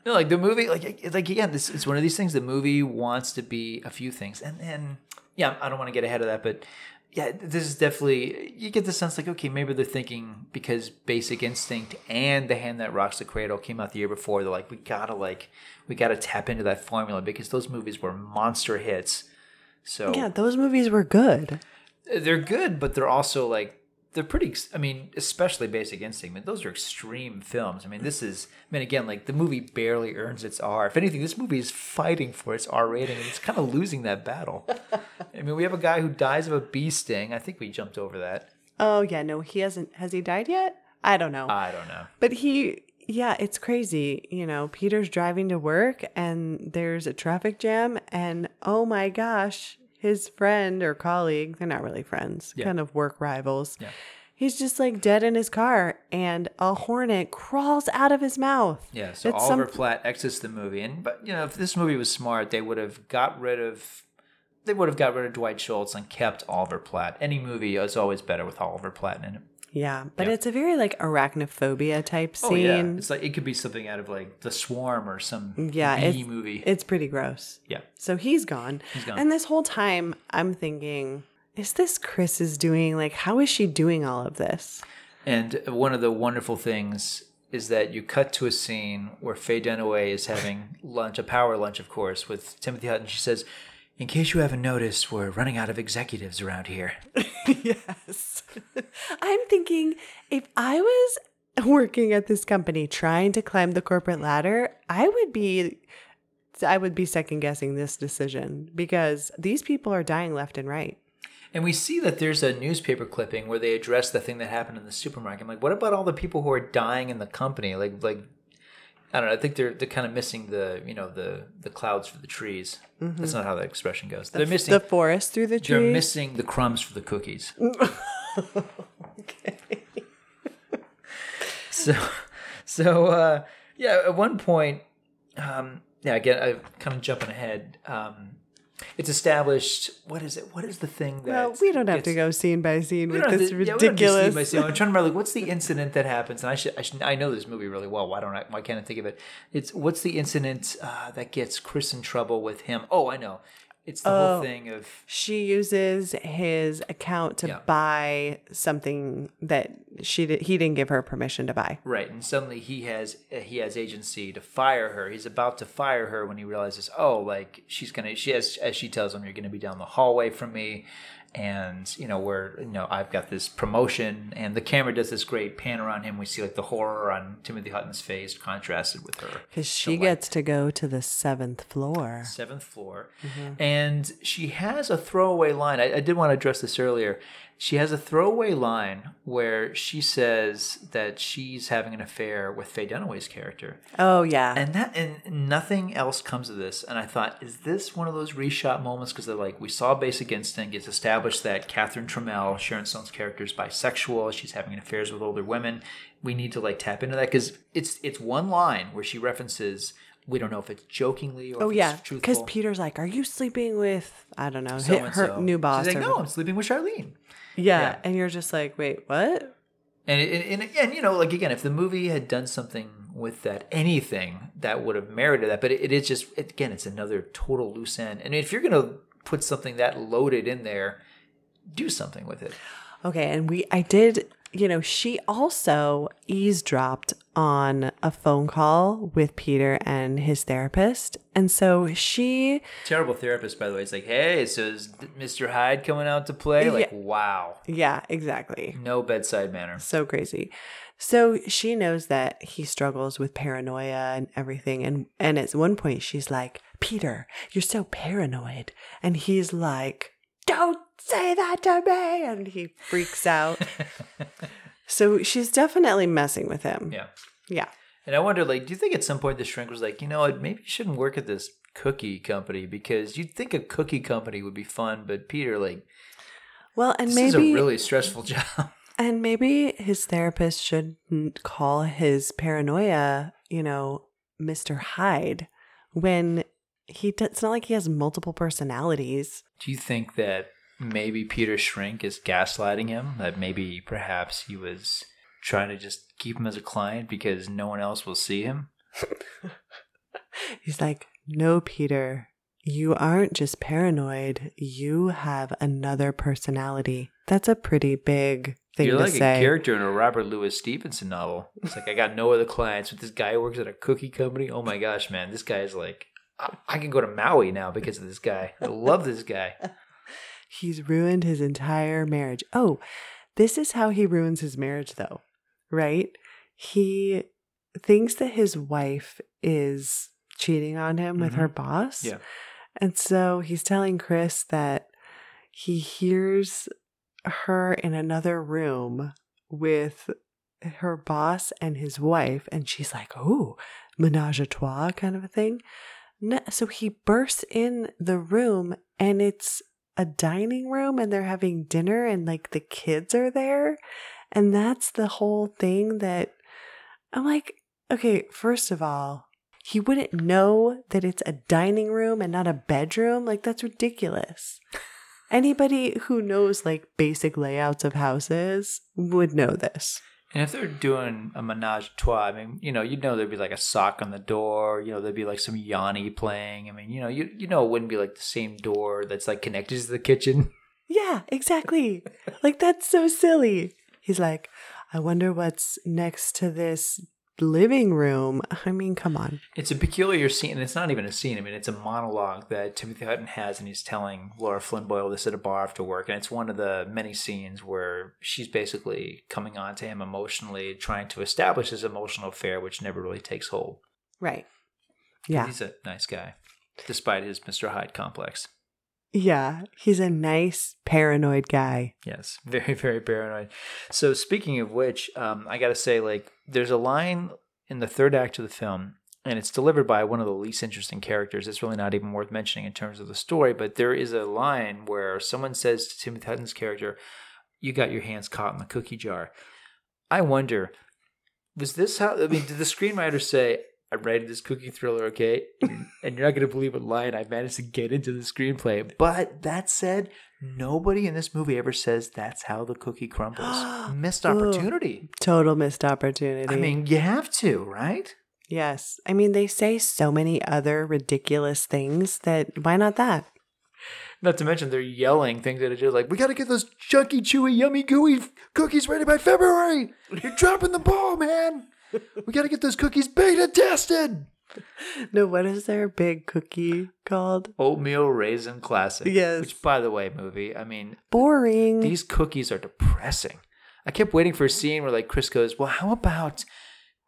No, like the movie, like again, this it's one of these things. The movie wants to be a few things, and yeah, I don't want to get ahead of that, but yeah, this is definitely, you get the sense like, okay, maybe they're thinking because Basic Instinct and The Hand That Rocks the Cradle came out the year before. They're like, we gotta tap into that formula because those movies were monster hits. So yeah, those movies were good. They're good, but they're also like, they're pretty, I mean, especially Basic Instinct. I mean, those are extreme films. I mean, again, like the movie barely earns its R. If anything, this movie is fighting for its R rating, and it's kind of losing that battle. I mean, we have a guy who dies of a bee sting. I think we jumped over that. Oh, yeah. No, he hasn't. Has he died yet? I don't know. But yeah, it's crazy. Peter's driving to work and there's a traffic jam, and oh my gosh, his friend or colleague, they're not really friends, kind of work rivals. Yeah. He's just like dead in his car and a hornet crawls out of his mouth. Yeah, so that's Oliver Platt exits the movie. But if this movie was smart, they would have got rid of Dwight Schultz and kept Oliver Platt. Any movie is always better with Oliver Platt in it. Yeah, but it's a very like arachnophobia type scene. Oh, yeah. It's like it could be something out of like The Swarm or some bee movie. It's pretty gross. Yeah. So he's gone. And this whole time I'm thinking, is this Chris is doing? Like, how is she doing all of this? And one of the wonderful things is that you cut to a scene where Faye Dunaway is having lunch, a power lunch, of course, with Timothy Hutton. She says, in case you haven't noticed, we're running out of executives around here. Yes. I'm thinking, if I was working at this company trying to climb the corporate ladder, I would be second guessing this decision because these people are dying left and right. And we see that there's a newspaper clipping where they address the thing that happened in the supermarket. I'm like, what about all the people who are dying in the company? Like I don't know. I think they're kind of missing the clouds for the trees. Mm-hmm. That's not how that expression goes. They're missing the forest through the trees. They're missing the crumbs for the cookies. Okay. So at one point, again, I'm kind of jumping ahead. It's established. What is it? What is the thing that? Well, we don't have to go scene by scene with this ridiculous. I'm trying to remember, like, what's the incident that happens? And I know this movie really well. Why can't I think of it? It's what's the incident that gets Chris in trouble with him? Oh, I know. It's the whole thing of she uses his account to buy something that he didn't give her permission to buy. Right, and suddenly he has agency to fire her. He's about to fire her when he realizes, she has, as she tells him, you're gonna be down the hallway from me, and I've got this promotion, and the camera does this great pan around him. We see like the horror on Timothy Hutton's face contrasted with her, because she gets to go to the seventh floor. Mm-hmm. And she has a throwaway line. I did want to address this earlier. She has a throwaway line where she says that she's having an affair with Faye Dunaway's character. Oh yeah. And nothing else comes of this. And I thought, is this one of those reshot moments? Because they're like, we saw Basic Instinct. It's established that Catherine Trammell, Sharon Stone's character, is bisexual. She's having affairs with older women. We need to like tap into that, because it's one line where she references. We don't know if it's jokingly or if it's truthful. Because Peter's like, are you sleeping with, her new boss? She's like, no, I'm sleeping with Charlene. Yeah. And you're just like, wait, what? And like, again, if the movie had done something with that, anything, that would have merited that. But it is just, again, it's another total loose end. And if you're going to put something that loaded in there, do something with it. Okay. And she also eavesdropped on a phone call with Peter and his therapist. And so she... Terrible therapist, by the way. It's like, hey, so is Mr. Hyde coming out to play? Yeah. Like, wow. Yeah, exactly. No bedside manner. So crazy. So she knows that he struggles with paranoia and everything. And at one point, she's like, Peter, you're so paranoid. And he's like, don't say that to me. And he freaks out. So she's definitely messing with him. Yeah. Yeah. And I wonder, like, do you think at some point the shrink was like, maybe you shouldn't work at this cookie company, because you'd think a cookie company would be fun, but Peter, like, this is a really stressful job. And maybe his therapist shouldn't call his paranoia, Mr. Hyde, when it's not like he has multiple personalities. Do you think that maybe Peter Shrink is gaslighting him, that maybe perhaps he was trying to just keep him as a client because no one else will see him? He's like, no, Peter, you aren't just paranoid. You have another personality. That's a pretty big thing to say. You're like a character in a Robert Louis Stevenson novel. It's like, I got no other clients, but this guy works at a cookie company. Oh my gosh, man. This guy is like, I can go to Maui now because of this guy. I love this guy. He's ruined his entire marriage. Oh, this is how he ruins his marriage, though, right? He thinks that his wife is cheating on him with her boss. Yeah. And so he's telling Chris that he hears her in another room with her boss and his wife. And she's like, oh, menage a trois kind of a thing. No, so he bursts in the room, and it's a dining room, and they're having dinner, and like the kids are there, and that's the whole thing. That I'm like, okay, first of all, he wouldn't know that it's a dining room and not a bedroom. Like, that's ridiculous. Anybody who knows like basic layouts of houses would know this. And if they're doing a menage a trois, I mean, there'd be like a sock on the door. There'd be like some Yanni playing. I mean, it wouldn't be like the same door that's like connected to the kitchen. Yeah, exactly. Like, that's so silly. He's like, I wonder what's next to this living room. I mean, come on. It's a peculiar scene, and it's not even a scene. I mean, it's a monologue that Timothy Hutton has, and he's telling Laura Flynn Boyle this at a bar after work, and it's one of the many scenes where she's basically coming on to him emotionally, trying to establish his emotional affair, which never really takes hold. Right. Yeah. He's a nice guy, despite his Mr. Hyde complex. Yeah, he's a nice, paranoid guy. Yes, very, very paranoid. So speaking of which, I got to say, like, there's a line in the third act of the film, and it's delivered by one of the least interesting characters. It's really not even worth mentioning in terms of the story, but there is a line where someone says to Timothy Hutton's character, you got your hands caught in the cookie jar. I wonder, was this how, I mean, did the screenwriter say, I read this cookie thriller, okay? And you're not going to believe what line I managed to get into the screenplay. But that said, nobody in this movie ever says that's how the cookie crumbles. Missed opportunity. Ooh, total missed opportunity. I mean, you have to, right? Yes. I mean, they say so many other ridiculous things that why not that? Not to mention they're yelling things at each other like, we got to get those chunky, chewy, yummy, gooey cookies ready by February. You're dropping the ball, man. We got to get those cookies beta tested. No, what is their big cookie called? Oatmeal Raisin Classic. Yes. Which, by the way, movie, I mean... boring. These cookies are depressing. I kept waiting for a scene where, like, Chris goes, well, how about...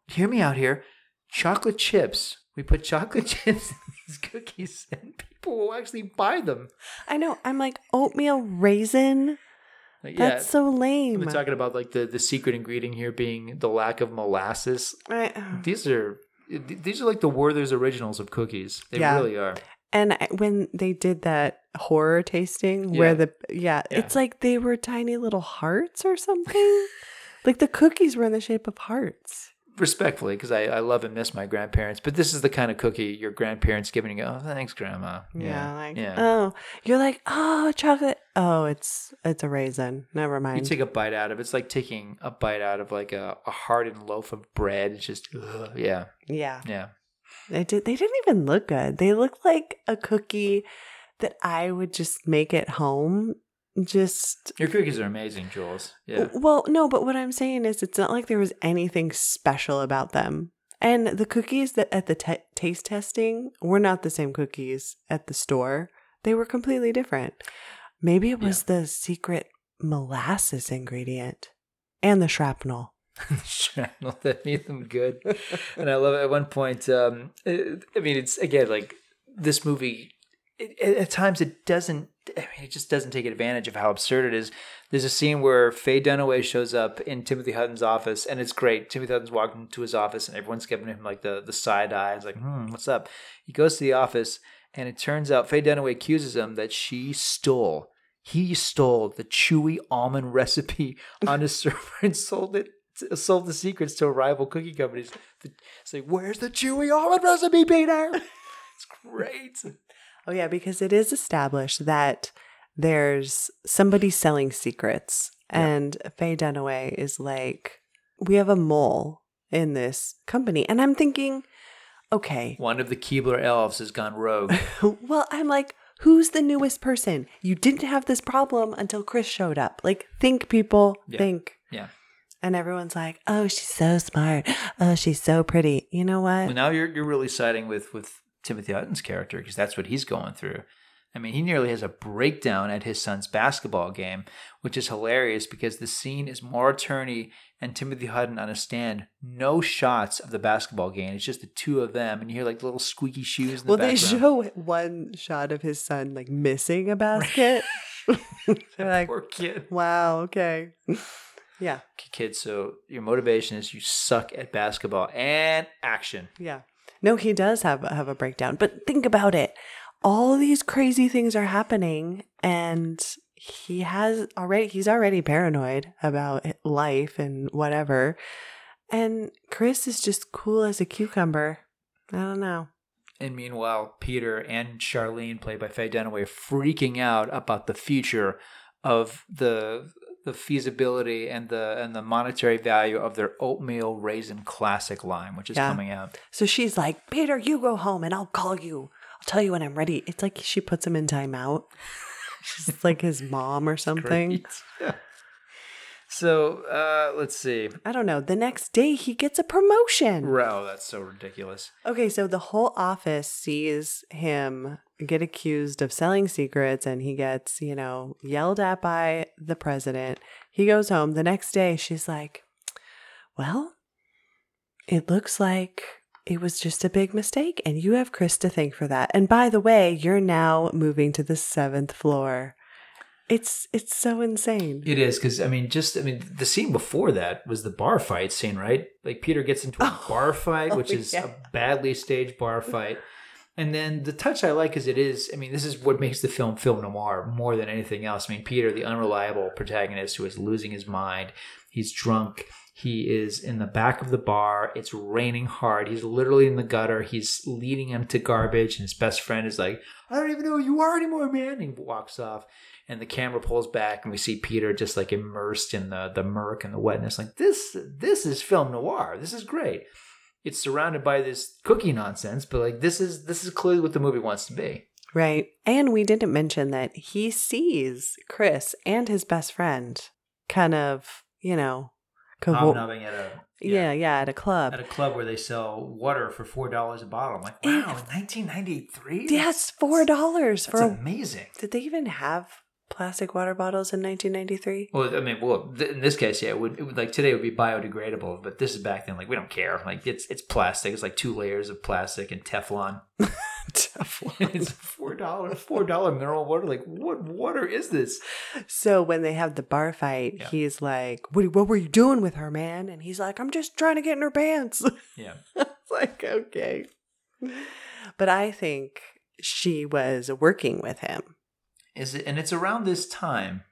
hear me out here. Chocolate chips. We put chocolate chips in these cookies and people will actually buy them. I know. I'm like, oatmeal raisin? Like, yeah, that's so lame. We're talking about, like, the secret ingredient here being the lack of molasses. Right. These are like the Werther's Originals of cookies. They really are. And when they did that horror tasting where it's like they were tiny little hearts or something. Like the cookies were in the shape of hearts. Respectfully, because I love and miss my grandparents, but this is the kind of cookie your grandparents give and you go, oh, thanks, Grandma. You're like, oh, chocolate. Oh, it's a raisin. Never mind. You take a bite out of it. It's like taking a bite out of like a hardened loaf of bread. It's just, yeah. They didn't even look good. They looked like a cookie that I would just make at home. Your cookies are amazing, Jules. Yeah. Well, no, but what I'm saying is it's not like there was anything special about them. And the cookies that at the taste testing were not the same cookies at the store. They were completely different. Maybe it was the secret molasses ingredient and the shrapnel. Shrapnel that made them good. And I love it. At one point, it's again, like this movie... At times it doesn't, it just doesn't take advantage of how absurd it is. There's a scene where Faye Dunaway shows up in Timothy Hutton's office, and it's great. Timothy Hutton's walking to his office, and everyone's giving him like the side eye. It's like, what's up? He goes to the office, and it turns out Faye Dunaway accuses him that he stole the chewy almond recipe on his server and sold the secrets to rival cookie companies. It's like, where's the chewy almond recipe, Peter? It's great. Oh, yeah, because it is established that there's somebody selling secrets. And Faye Dunaway is like, we have a mole in this company. And I'm thinking, okay. One of the Keebler elves has gone rogue. Well, I'm like, who's the newest person? You didn't have this problem until Chris showed up. Like, think, people. Yeah. Think. Yeah. And everyone's like, oh, she's so smart. Oh, she's so pretty. You know what? Well, now you're really siding with Timothy Hutton's character, because that's what he's going through. I mean, he nearly has a breakdown at his son's basketball game, which is hilarious because the scene is Maura Turney and Timothy Hutton on a stand. No shots of the basketball game. It's just the two of them, and you hear like little squeaky shoes in the background. Well, they show one shot of his son like missing a basket. They're like, poor kid. Wow, okay. Yeah. Okay, kid, so your motivation is you suck at basketball and action. Yeah. No, he does have a breakdown. But think about it. All these crazy things are happening, and he's already paranoid about life and whatever. And Chris is just cool as a cucumber. I don't know. And meanwhile, Peter and Charlene, played by Faye Dunaway, freaking out about the future of the feasibility and the monetary value of their oatmeal raisin classic line, which is coming out. So she's like, Peter, you go home and I'll call you. I'll tell you when I'm ready. It's like she puts him in timeout. She's like his mom or something. Yeah. So let's see. I don't know. The next day he gets a promotion. Wow, that's so ridiculous. Okay, so the whole office sees him get accused of selling secrets, and he gets, yelled at by the president. He goes home. The next day, she's like, well, it looks like it was just a big mistake, and you have Chris to thank for that. And by the way, you're now moving to the 7th floor. It's so insane. It is, because, the scene before that was the bar fight scene, right? Like, Peter gets into a bar fight, which is a badly staged bar fight. And then the touch I like is this is what makes the film film noir more than anything else. I mean, Peter, the unreliable protagonist who is losing his mind, he's drunk, he is in the back of the bar, it's raining hard, he's literally in the gutter, he's leading him to garbage, and his best friend is like, I don't even know who you are anymore, man, and he walks off. And the camera pulls back, and we see Peter just like immersed in the murk and the wetness. Like, this is film noir. This is great. It's surrounded by this cookie nonsense, but like this is clearly what the movie wants to be. Right. And we didn't mention that he sees Chris and his best friend kind of, hobnobbing at a at a club. At a club where they sell water for $4 a bottle. I'm like, wow, 1993? Yes, $4. That's amazing. Did they even have plastic water bottles in 1993? Well, I mean, in this case, yeah, it would, like today it would be biodegradable, but this is back then. Like, we don't care. Like, it's plastic. It's like two layers of plastic and Teflon. Teflon. It's $4 mineral water. Like, what water is this? So when they have the bar fight, he's like, what were you doing with her, man? And he's like, I'm just trying to get in her pants. Yeah. It's like, okay. But I think she was working with him. Is it? And it's around this time,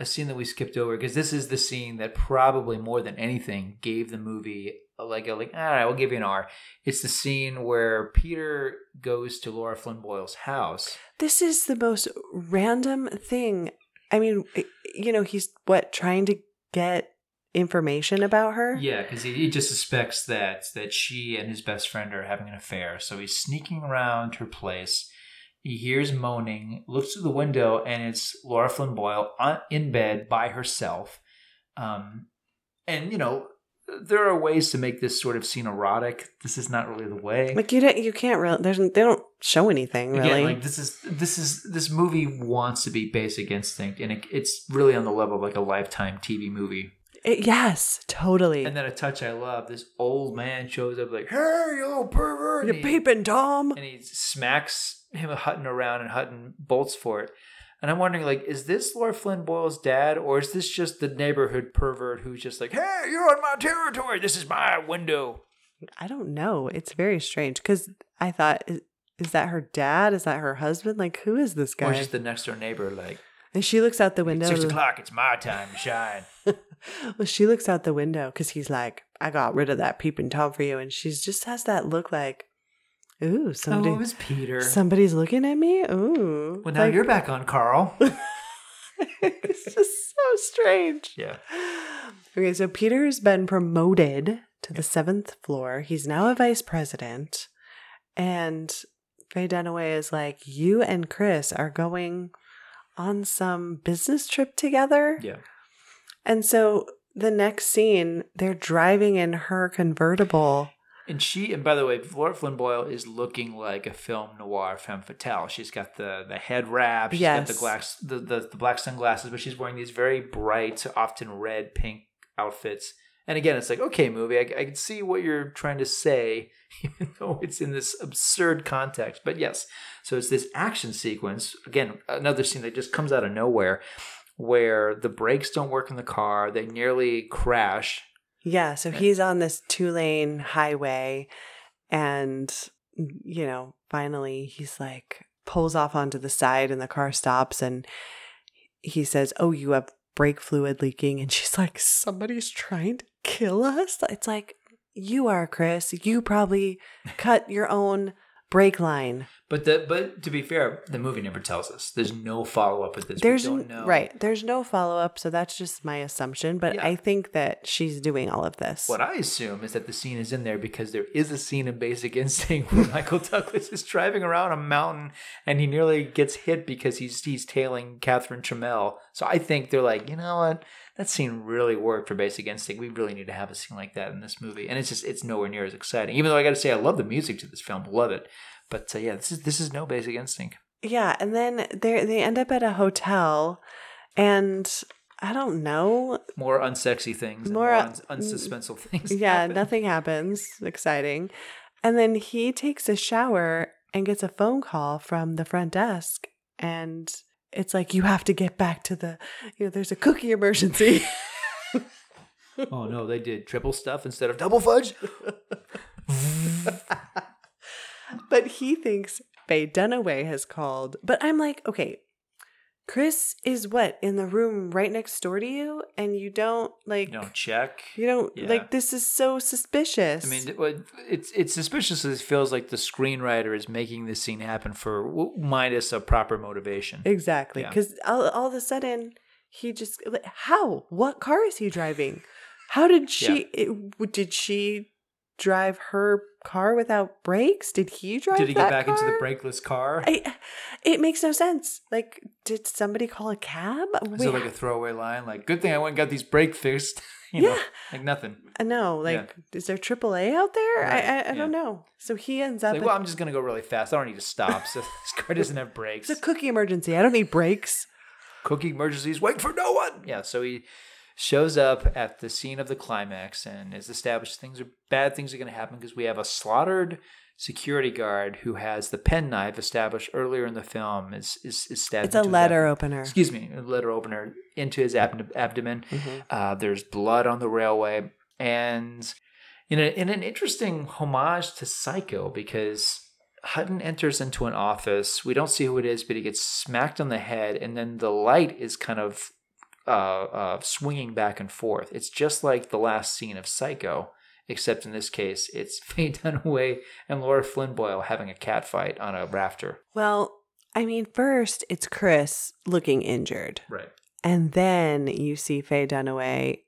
a scene that we skipped over, because this is the scene that probably more than anything gave the movie like all right, we'll give you an R. It's the scene where Peter goes to Laura Flynn Boyle's house. This is the most random thing. I mean, you know, he's trying to get information about her? Yeah, because he just suspects that she and his best friend are having an affair. So he's sneaking around her place. He hears moaning, looks through the window, and it's Laura Flynn Boyle in bed by herself. And, you know, there are ways to make this sort of scene erotic. This is not really the way. Like, you can't really. They don't show anything really. Again, like this movie wants to be Basic Instinct, and it's really on the level of like a Lifetime TV movie. Yes, totally. And then a touch I love. This old man shows up like, "Hey, you little pervert! You peeping Tom!" And he smacks him Hutton around, and Hutton bolts for it. And I'm wondering, like, is this Laura Flynn Boyle's dad, or is this just the neighborhood pervert who's just like, "Hey, you're on my territory. This is my window." I don't know. It's very strange because I thought, is that her dad? Is that her husband? Like, who is this guy? Or just the next door neighbor, like. And she looks out the window. It's 6 o'clock. It's my time to shine. Well, she looks out the window because he's like, I got rid of that peeping Tom for you. And she just has that look like, ooh, somebody. Oh, it was Peter. Somebody's looking at me. Ooh. Well, now you're back on, Carl. It's just so strange. Yeah. Okay, so Peter's been promoted to the 7th floor. He's now a vice president. And Faye Dunaway is like, you and Chris are going on some business trip together. Yeah. And so the next scene, they're driving in her convertible. And by the way, Laura Flynn Boyle is looking like a film noir femme fatale. She's got the head wrap. She's got the black sunglasses, but she's wearing these very bright, often red, pink outfits. And again, it's like, okay, movie, I can see what you're trying to say, even though it's in this absurd context. But yes, so it's this action sequence. Again, another scene that just comes out of nowhere, where the brakes don't work in the car. They nearly crash. Yeah, so he's on this 2-lane highway and, you know, finally he's like pulls off onto the side and the car stops and he says, oh, you have brake fluid leaking. And she's like, somebody's trying to kill us? It's like, you are, Chris. You probably cut your own brake line. But to be fair, the movie never tells us. There's no follow-up with this. We don't know. Right. There's no follow-up, so that's just my assumption. But yeah. I think that she's doing all of this. What I assume is that the scene is in there because there is a scene in Basic Instinct where Michael Douglas is driving around a mountain and he nearly gets hit because he's tailing Catherine Tremell. So I think they're like, you know what? That scene really worked for Basic Instinct. We really need to have a scene like that in this movie. And it's nowhere near as exciting. Even though I got to say, I love the music to this film. Love it. But yeah, this is no Basic Instinct. Yeah, and then they end up at a hotel, and I don't know, more unsexy things, more unsuspenseful things. Yeah, happen. Nothing happens exciting, and then he takes a shower and gets a phone call from the front desk, and it's like, you have to get back to the, you know, there's a cookie emergency. Oh no, they did triple stuff instead of double fudge. But he thinks Faye Dunaway has called. But I'm like, okay, Chris is in the room right next door to you? And you don't, like... You don't check. You don't, like, this is so suspicious. I mean, it's suspicious because it feels like the screenwriter is making this scene happen for minus a proper motivation. Exactly. Because all of a sudden, he just... How? What car is he driving? How did she... Did she drive her... car without brakes? Did he drive? Did he go back into the brakeless car? It makes no sense. Like, did somebody call a cab? Is it like a throwaway line? Like, good thing I went and got these brake fixed. you know, like nothing. No, like, is there AAA out there? Right. I don't know. So he ends up... Like, well, I'm just going to go really fast. I don't need to stop. So this car doesn't have brakes. It's a cookie emergency. I don't need brakes. Cookie emergencies. Wait for no one. Yeah, so he shows up at the scene of the climax and is established bad things are going to happen because we have a slaughtered security guard who has the penknife established earlier in the film is stabbed. It's a letter opener. Excuse me, a letter opener into his abdomen. Mm-hmm. There's blood on the railway, and in an interesting homage to Psycho, because Hutton enters into an office. We don't see who it is, but he gets smacked on the head, and then the light is kind of swinging back and forth. It's just like the last scene of Psycho. Except in this case, it's Faye Dunaway and Laura Flynn Boyle having a cat fight on a rafter. Well, I mean, first it's Chris looking injured. Right. And then you see Faye Dunaway,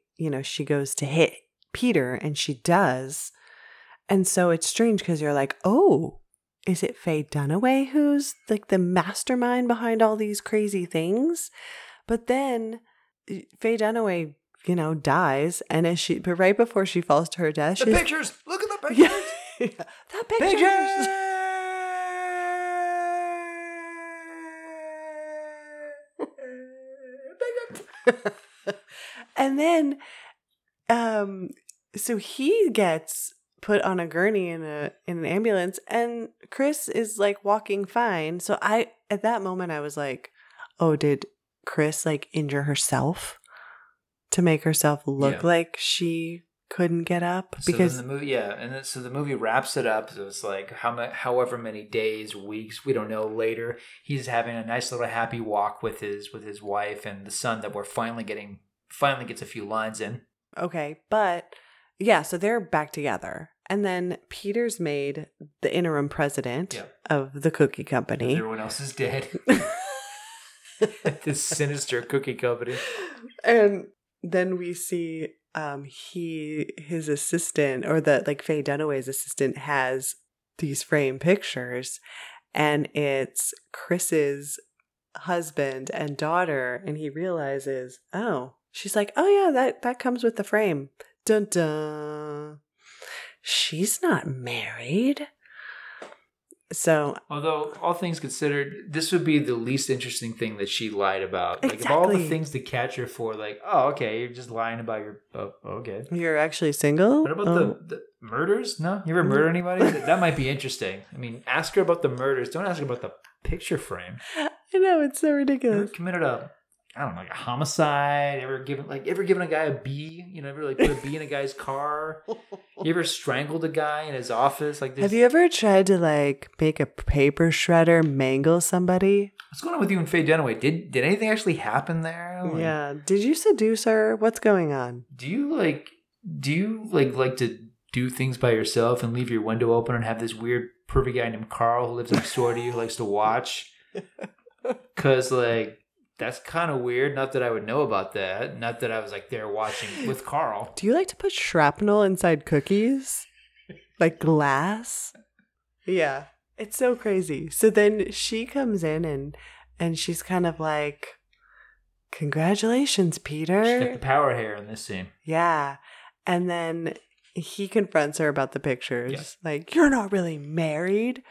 she goes to hit Peter and she does. And so it's strange because you're like, oh, is it Faye Dunaway who's like the mastermind behind all these crazy things? But then Faye Dunaway dies, and but right before she falls to her death, pictures. Look at the pictures. Yeah. The pictures. And then, so he gets put on a gurney in an ambulance, and Chris is like walking fine. So at that moment I was like, oh, did Chris like injure herself? To make herself look like she couldn't get up, because the movie, so the movie wraps it up. So it's like however many days, weeks, we don't know. Later, he's having a nice little happy walk with his wife and the son that we're finally gets a few lines in. Okay, but so they're back together, and then Peter's made the interim president of the cookie company. Because everyone else is dead. This sinister cookie company, and. Then we see his assistant, or Faye Dunaway's assistant, has these framed pictures, and it's Chris's husband and daughter, and he realizes, oh, she's like, oh yeah, that comes with the frame. Dun dun. She's not married. So, although all things considered, this would be the least interesting thing that she lied about. Exactly. Like, of all the things to catch her for, like, oh, okay, you're just lying about your. Oh, okay. You're actually single? What about the murders? No, you ever murder anybody? That might be interesting. I mean, ask her about the murders. Don't ask her about the picture frame. I know, it's so ridiculous. You ever committed a homicide? Ever given a guy a B? Ever like put a B in a guy's car? You ever strangled a guy in his office? Like, this? Have you ever tried to make a paper shredder mangle somebody? What's going on with you and Faye Dunaway? Did anything actually happen there? Like, yeah. Did you seduce her? What's going on? Do you like to do things by yourself and leave your window open and have this weird pervy guy named Carl who lives next door to you who likes to watch? Because that's kind of weird. Not that I would know about that. Not that I was there watching with Carl. Do you like to put shrapnel inside cookies? Like glass? Yeah. It's so crazy. So then she comes in and she's kind of like, congratulations, Peter. She's got the power hair in this scene. Yeah. And then he confronts her about the pictures. Yes. Like, you're not really married.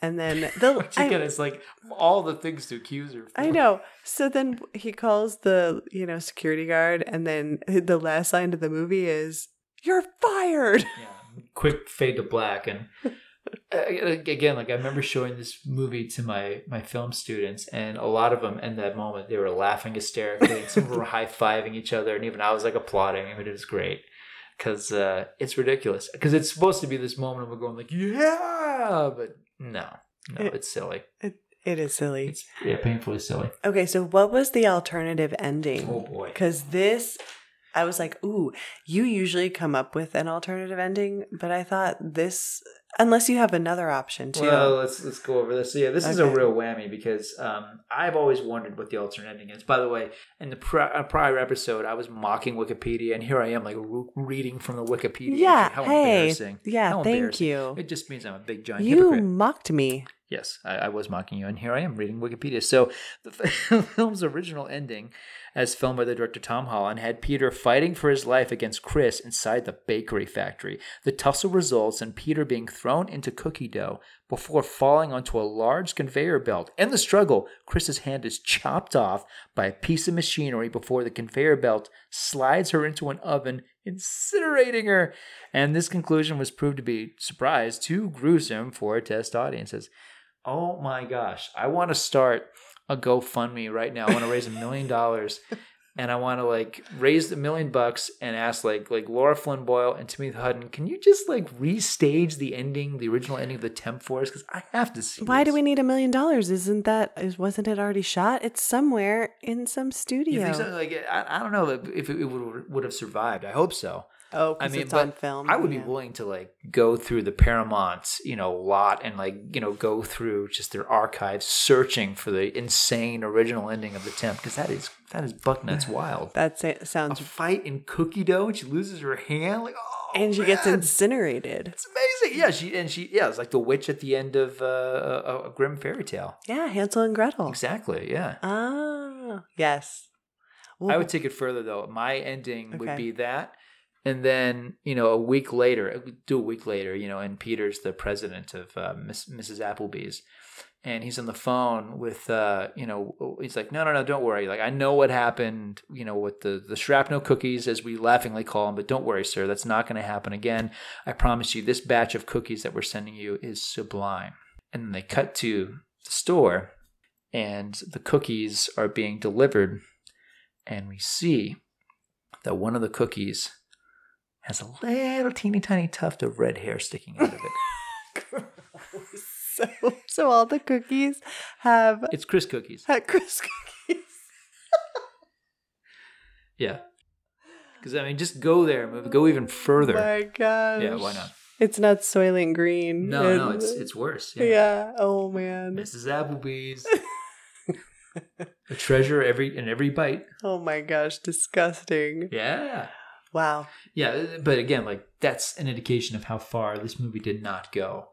And then it's like all the things to accuse her. For. I know. So then he calls the security guard, and then the last line of the movie is, "You're fired." Yeah, quick fade to black, and again, I remember showing this movie to my film students, and a lot of them in that moment they were laughing hysterically, and some of them were high fiving each other, and even I was applauding. I mean, it was great. Because it's ridiculous. Because it's supposed to be this moment of going yeah, but no, it's silly. It is silly. It's painfully silly. Okay, so what was the alternative ending? Oh boy. Because this, I was like, ooh, you usually come up with an alternative ending, but I thought this, unless you have another option too. Well, let's go over this. So yeah, this is a real whammy because I've always wondered what the alternate ending is. By the way, in the prior episode, I was mocking Wikipedia, and here I am reading from the Wikipedia. Yeah, how embarrassing. Yeah, thank you. It just means I'm a big giant hypocrite. You mocked me. Yes, I was mocking you, and here I am reading Wikipedia. So the film's original ending, as filmed by the director Tom Holland, had Peter fighting for his life against Chris inside the bakery factory. The tussle results in Peter being thrown into cookie dough before falling onto a large conveyor belt. In the struggle, Chris's hand is chopped off by a piece of machinery before the conveyor belt slides her into an oven, incinerating her. And this conclusion was proved to be, surprise, too gruesome for test audiences. Oh my gosh. I want to start a GoFundMe right now. I want to raise $1 million and I want to raise $1 million and ask like Laura Flynn Boyle and Timothy Hutton, can you just restage the ending, the original ending of The Temp for us? Because I have to see Why do we need $1 million? Wasn't it already shot? It's somewhere in some studio. You think so? I don't know if it would have survived. I hope so. Oh, because it's on film. I would be willing to go through the Paramount, lot and go through just their archives, searching for the insane original ending of The Temp, because that is bucknuts wild. Sounds a fight in cookie dough, and she loses her hand. And she gets incinerated. It's amazing. Yeah, it's like the witch at the end of a grim fairy tale. Yeah, Hansel and Gretel. Exactly. Yeah. Ah, yes. Ooh. I would take it further though. My ending would be that. And then, a week later, and Peter's the president of Mrs. Applebee's. And he's on the phone with, he's like, no, don't worry. I know what happened, with the shrapnel cookies, as we laughingly call them. But don't worry, sir. That's not going to happen again. I promise you, this batch of cookies that we're sending you is sublime. And then they cut to the store, and the cookies are being delivered. And we see that one of the cookies has a little teeny tiny tuft of red hair sticking out of it. So all the cookies have... It's Chris cookies. Chris cookies. Yeah. Because, just go there. Go even further. Oh, my gosh. Yeah, why not? It's not Soylent Green. No, it's worse. Yeah. Yeah. Oh, man. Mrs. Applebee's. A treasure in every bite. Oh, my gosh. Disgusting. Yeah. Wow. Yeah, but again, that's an indication of how far this movie did not go.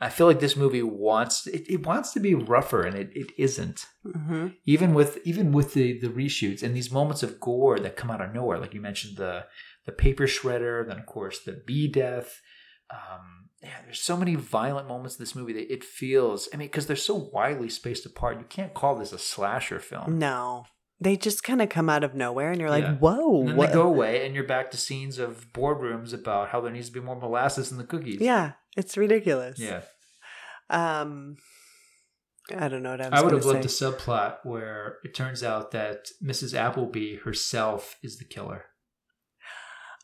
I feel like this movie wants to be rougher, and it isn't. Mm-hmm. Even with the reshoots and these moments of gore that come out of nowhere, like you mentioned, the paper shredder, then of course the bee death. There's so many violent moments in this movie that it feels. Because they're so widely spaced apart, you can't call this a slasher film. No. They just kind of come out of nowhere, and you're like, whoa. And then they go away, and you're back to scenes of boardrooms about how there needs to be more molasses in the cookies. Yeah, it's ridiculous. Yeah. I don't know what I would have loved a subplot where it turns out that Mrs. Appleby herself is the killer.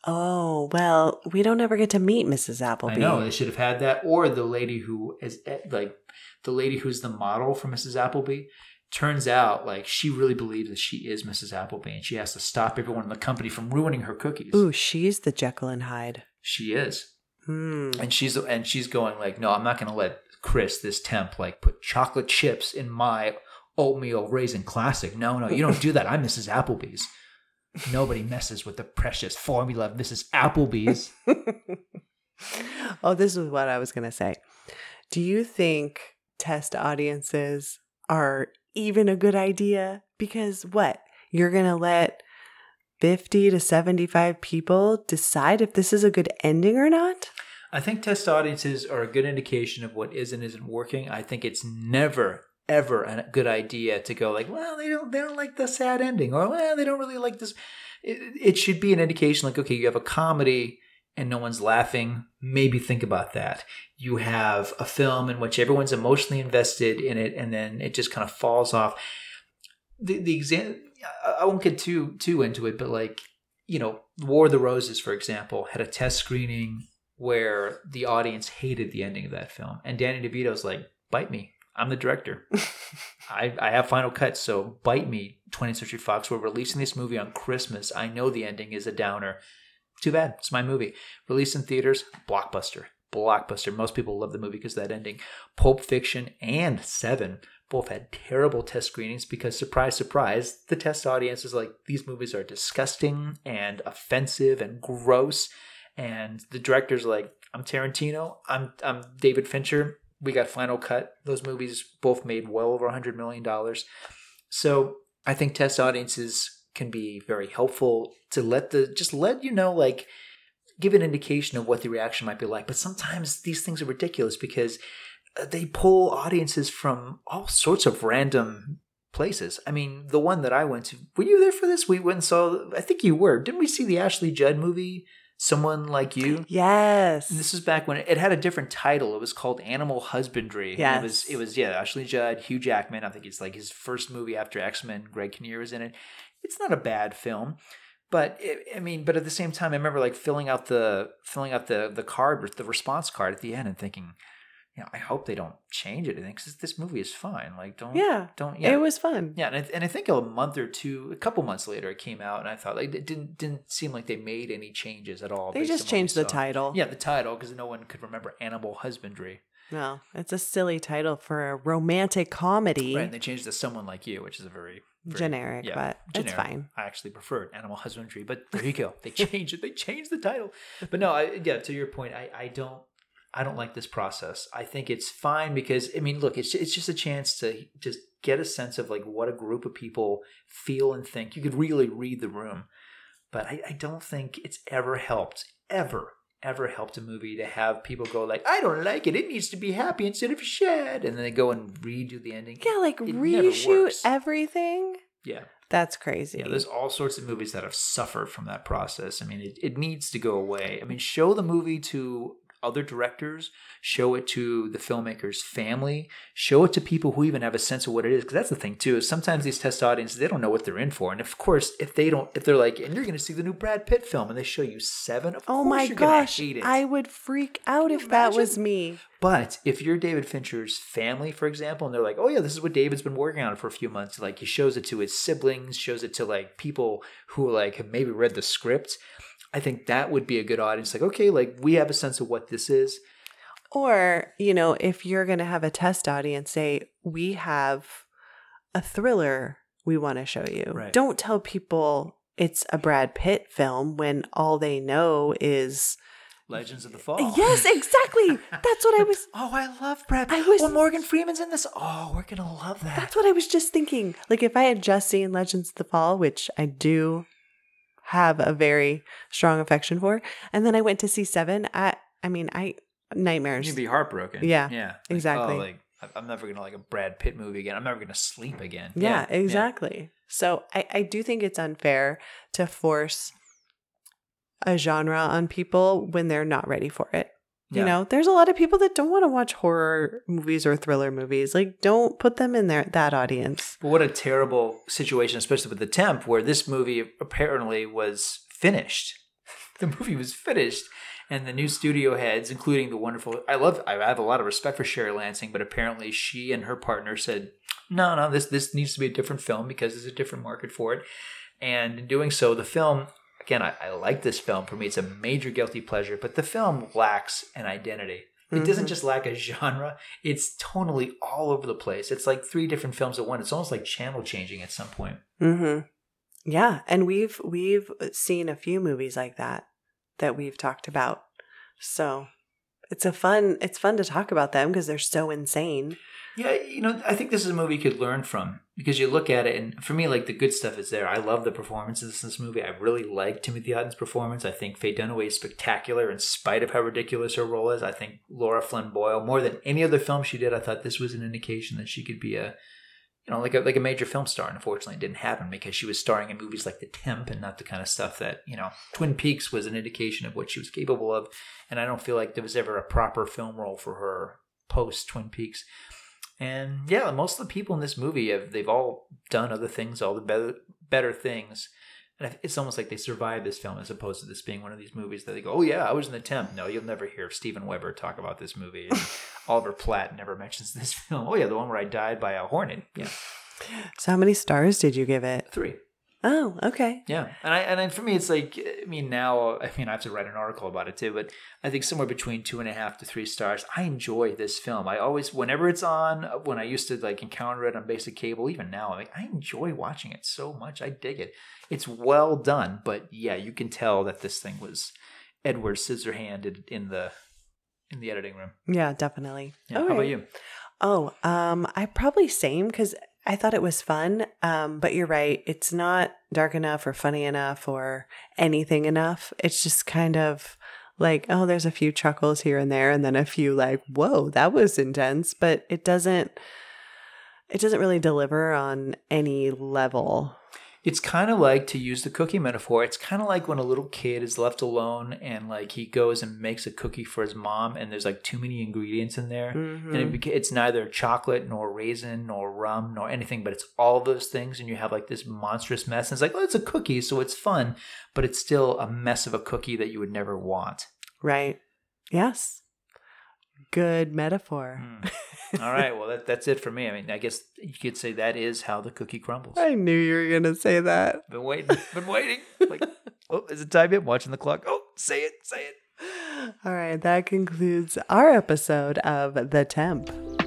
Oh, well, we don't ever get to meet Mrs. Appleby. I know, they should have had that. Or the lady who is the model for Mrs. Appleby. Turns out, she really believes that she is Mrs. Appleby, and she has to stop everyone in the company from ruining her cookies. Ooh, she's the Jekyll and Hyde. She is. And she's going no, I'm not going to let Chris, this temp, put chocolate chips in my oatmeal raisin classic. No, you don't do that. I'm Mrs. Applebee's. Nobody messes with the precious formula of Mrs. Applebee's. Oh, this is what I was going to say. Do you think test audiences are even a good idea? Because what? You're going to let 50 to 75 people decide if this is a good ending or not? I think test audiences are a good indication of what is and isn't working. I think it's never, ever a good idea to go they don't like the sad ending, or they don't really like this. It should be an indication okay, you have a comedy and no one's laughing, maybe think about that. You have a film in which everyone's emotionally invested in it, and then it just kind of falls off. The exam, I won't get too into it, but War of the Roses, for example, had a test screening where the audience hated the ending of that film. And Danny DeVito's bite me. I'm the director. I have final cuts, so bite me, 20th Century Fox. We're releasing this movie on Christmas. I know the ending is a downer. Too bad. It's my movie. Released in theaters, blockbuster. Most people love the movie because of that ending. Pulp Fiction and Seven both had terrible test screenings because, surprise, surprise, the test audience is these movies are disgusting and offensive and gross. And the director's I'm Tarantino. I'm David Fincher. We got Final Cut. Those movies both made well over $100 million. So I think test audiences can be very helpful to let you know, like, give an indication of what the reaction might be like. But sometimes these things are ridiculous because they pull audiences from all sorts of random places. I mean, the one that I went to, were you there for this? We went and saw, I think you were. Didn't we see the Ashley Judd movie? Someone Like You? Yes. And this is back when it had a different title. It was called Animal Husbandry. Yes. And it was Ashley Judd, Hugh Jackman. I think it's like his first movie after X-Men. Greg Kinnear was in it. It's not a bad film. But but at the same time, I remember like filling out the card, the response card at the end and thinking, you know, I hope they don't change anything because this movie is fine. Like, It was fun. Yeah, and I think a couple months later, it came out, and I thought like it didn't seem like they made any changes at all. They just changed the title. Yeah, the title, because no one could remember Animal Husbandry. No, it's a silly title for a romantic comedy. Right, and they changed to Someone Like You, which is a very, very generic, yeah, but it's fine. I actually preferred Animal Husbandry, but there you go. They changed it. They changed the title. But no, to your point, I don't like this process. I think it's fine because, I mean, look, it's just a chance to just get a sense of like what a group of people feel and think. You could really read the room. But I don't think it's ever helped a movie to have people go like, I don't like it. It needs to be happy instead of sad. And then they go and redo the ending. Yeah, like reshoot everything. Yeah. That's crazy. Yeah, there's all sorts of movies that have suffered from that process. I mean, it needs to go away. I mean, show the movie to other directors, show it to the filmmaker's family, show it to people who even have a sense of what it is. Because that's the thing too, is sometimes these test audiences, they don't know what they're in for. And of course, if they're like, and you're going to see the new Brad Pitt film and they show you Seven, oh my gosh, hate it. I would freak out if that was me. But if you're David Fincher's family, for example, and they're like, oh yeah, this is what David's been working on for a few months. Like he shows it to his siblings, shows it to like people who like have maybe read the script. I think that would be a good audience. Like, okay, like we have a sense of what this is. Or, you know, if you're going to have a test audience, say, we have a thriller we want to show you. Right. Don't tell people it's a Brad Pitt film when all they know is Legends of the Fall. Yes, exactly. That's what I was. Oh, I love Brad Pitt. Well, Morgan Freeman's in this. Oh, we're going to love that. That's what I was just thinking. Like if I had just seen Legends of the Fall, which I do have a very strong affection for. And then I went to see Seven. I mean, nightmares. You'd be heartbroken. Yeah. Like, exactly. Oh, like I'm never going to like a Brad Pitt movie again. I'm never going to sleep again. Yeah, exactly. Yeah. So I do think it's unfair to force a genre on people when they're not ready for it. You know, there's a lot of people that don't want to watch horror movies or thriller movies. Like, don't put them in that audience. But what a terrible situation, especially with The Temp, where this movie apparently was finished. The movie was finished. And the new studio heads, including the wonderful – I have a lot of respect for Sherry Lansing, but apparently she and her partner said, no, this needs to be a different film because there's a different market for it. And in doing so, the film – again, I like this film. For me, it's a major guilty pleasure, but the film lacks an identity. It doesn't just lack a genre. It's tonally all over the place. It's like three different films at once. It's almost like channel changing at some point. Mm-hmm. Yeah, and we've seen a few movies like that we've talked about. So it's fun to talk about them because they're so insane. Yeah, you know, I think this is a movie you could learn from because you look at it and for me, like the good stuff is there. I love the performances in this movie. I really like Timothy Hutton's performance. I think Faye Dunaway is spectacular in spite of how ridiculous her role is. I think Laura Flynn Boyle, more than any other film she did, I thought this was an indication that she could be a, you know, like a major film star. And unfortunately, it didn't happen because she was starring in movies like The Temp and not the kind of stuff that, you know, Twin Peaks was an indication of what she was capable of. And I don't feel like there was ever a proper film role for her post Twin Peaks. And yeah, most of the people in this movie, they've all done other things, all the better things. And it's almost like they survived this film as opposed to this being one of these movies that they go, oh yeah, I was in The Temp. No, you'll never hear Steven Weber talk about this movie. And Oliver Platt never mentions this film. Oh yeah, the one where I died by a hornet. Yeah. So how many stars did you give it? 3. Oh, okay. Yeah. And for me, it's like, I mean, I have to write an article about it too, but I think somewhere between 2.5 to 3 stars. I enjoy this film. I always, whenever it's on, when I used to like encounter it on basic cable, even now, I enjoy watching it so much. I dig it. It's well done, but yeah, you can tell that this thing was Edward Scissorhand in the in the editing room. Yeah, definitely. Yeah. How about you? Oh, I probably same because I thought it was fun. But you're right. It's not dark enough or funny enough or anything enough. It's just kind of like, oh, there's a few chuckles here and there and then a few like, whoa, that was intense. But it doesn't really deliver on any level. It's kind of like, to use the cookie metaphor, it's kind of like when a little kid is left alone and like he goes and makes a cookie for his mom and there's like too many ingredients in there. Mm-hmm. And it's neither chocolate nor raisin nor rum nor anything, but it's all those things and you have like this monstrous mess. And it's like, oh, it's a cookie, so it's fun, but it's still a mess of a cookie that you would never want. Right. Yes. Good metaphor. Mm. All right. Well, that's it for me. I mean, I guess you could say that is how the cookie crumbles. I knew you were going to say that. Been waiting. Like, oh, is it time yet? Watching the clock. Oh, say it. All right. That concludes our episode of The Temp.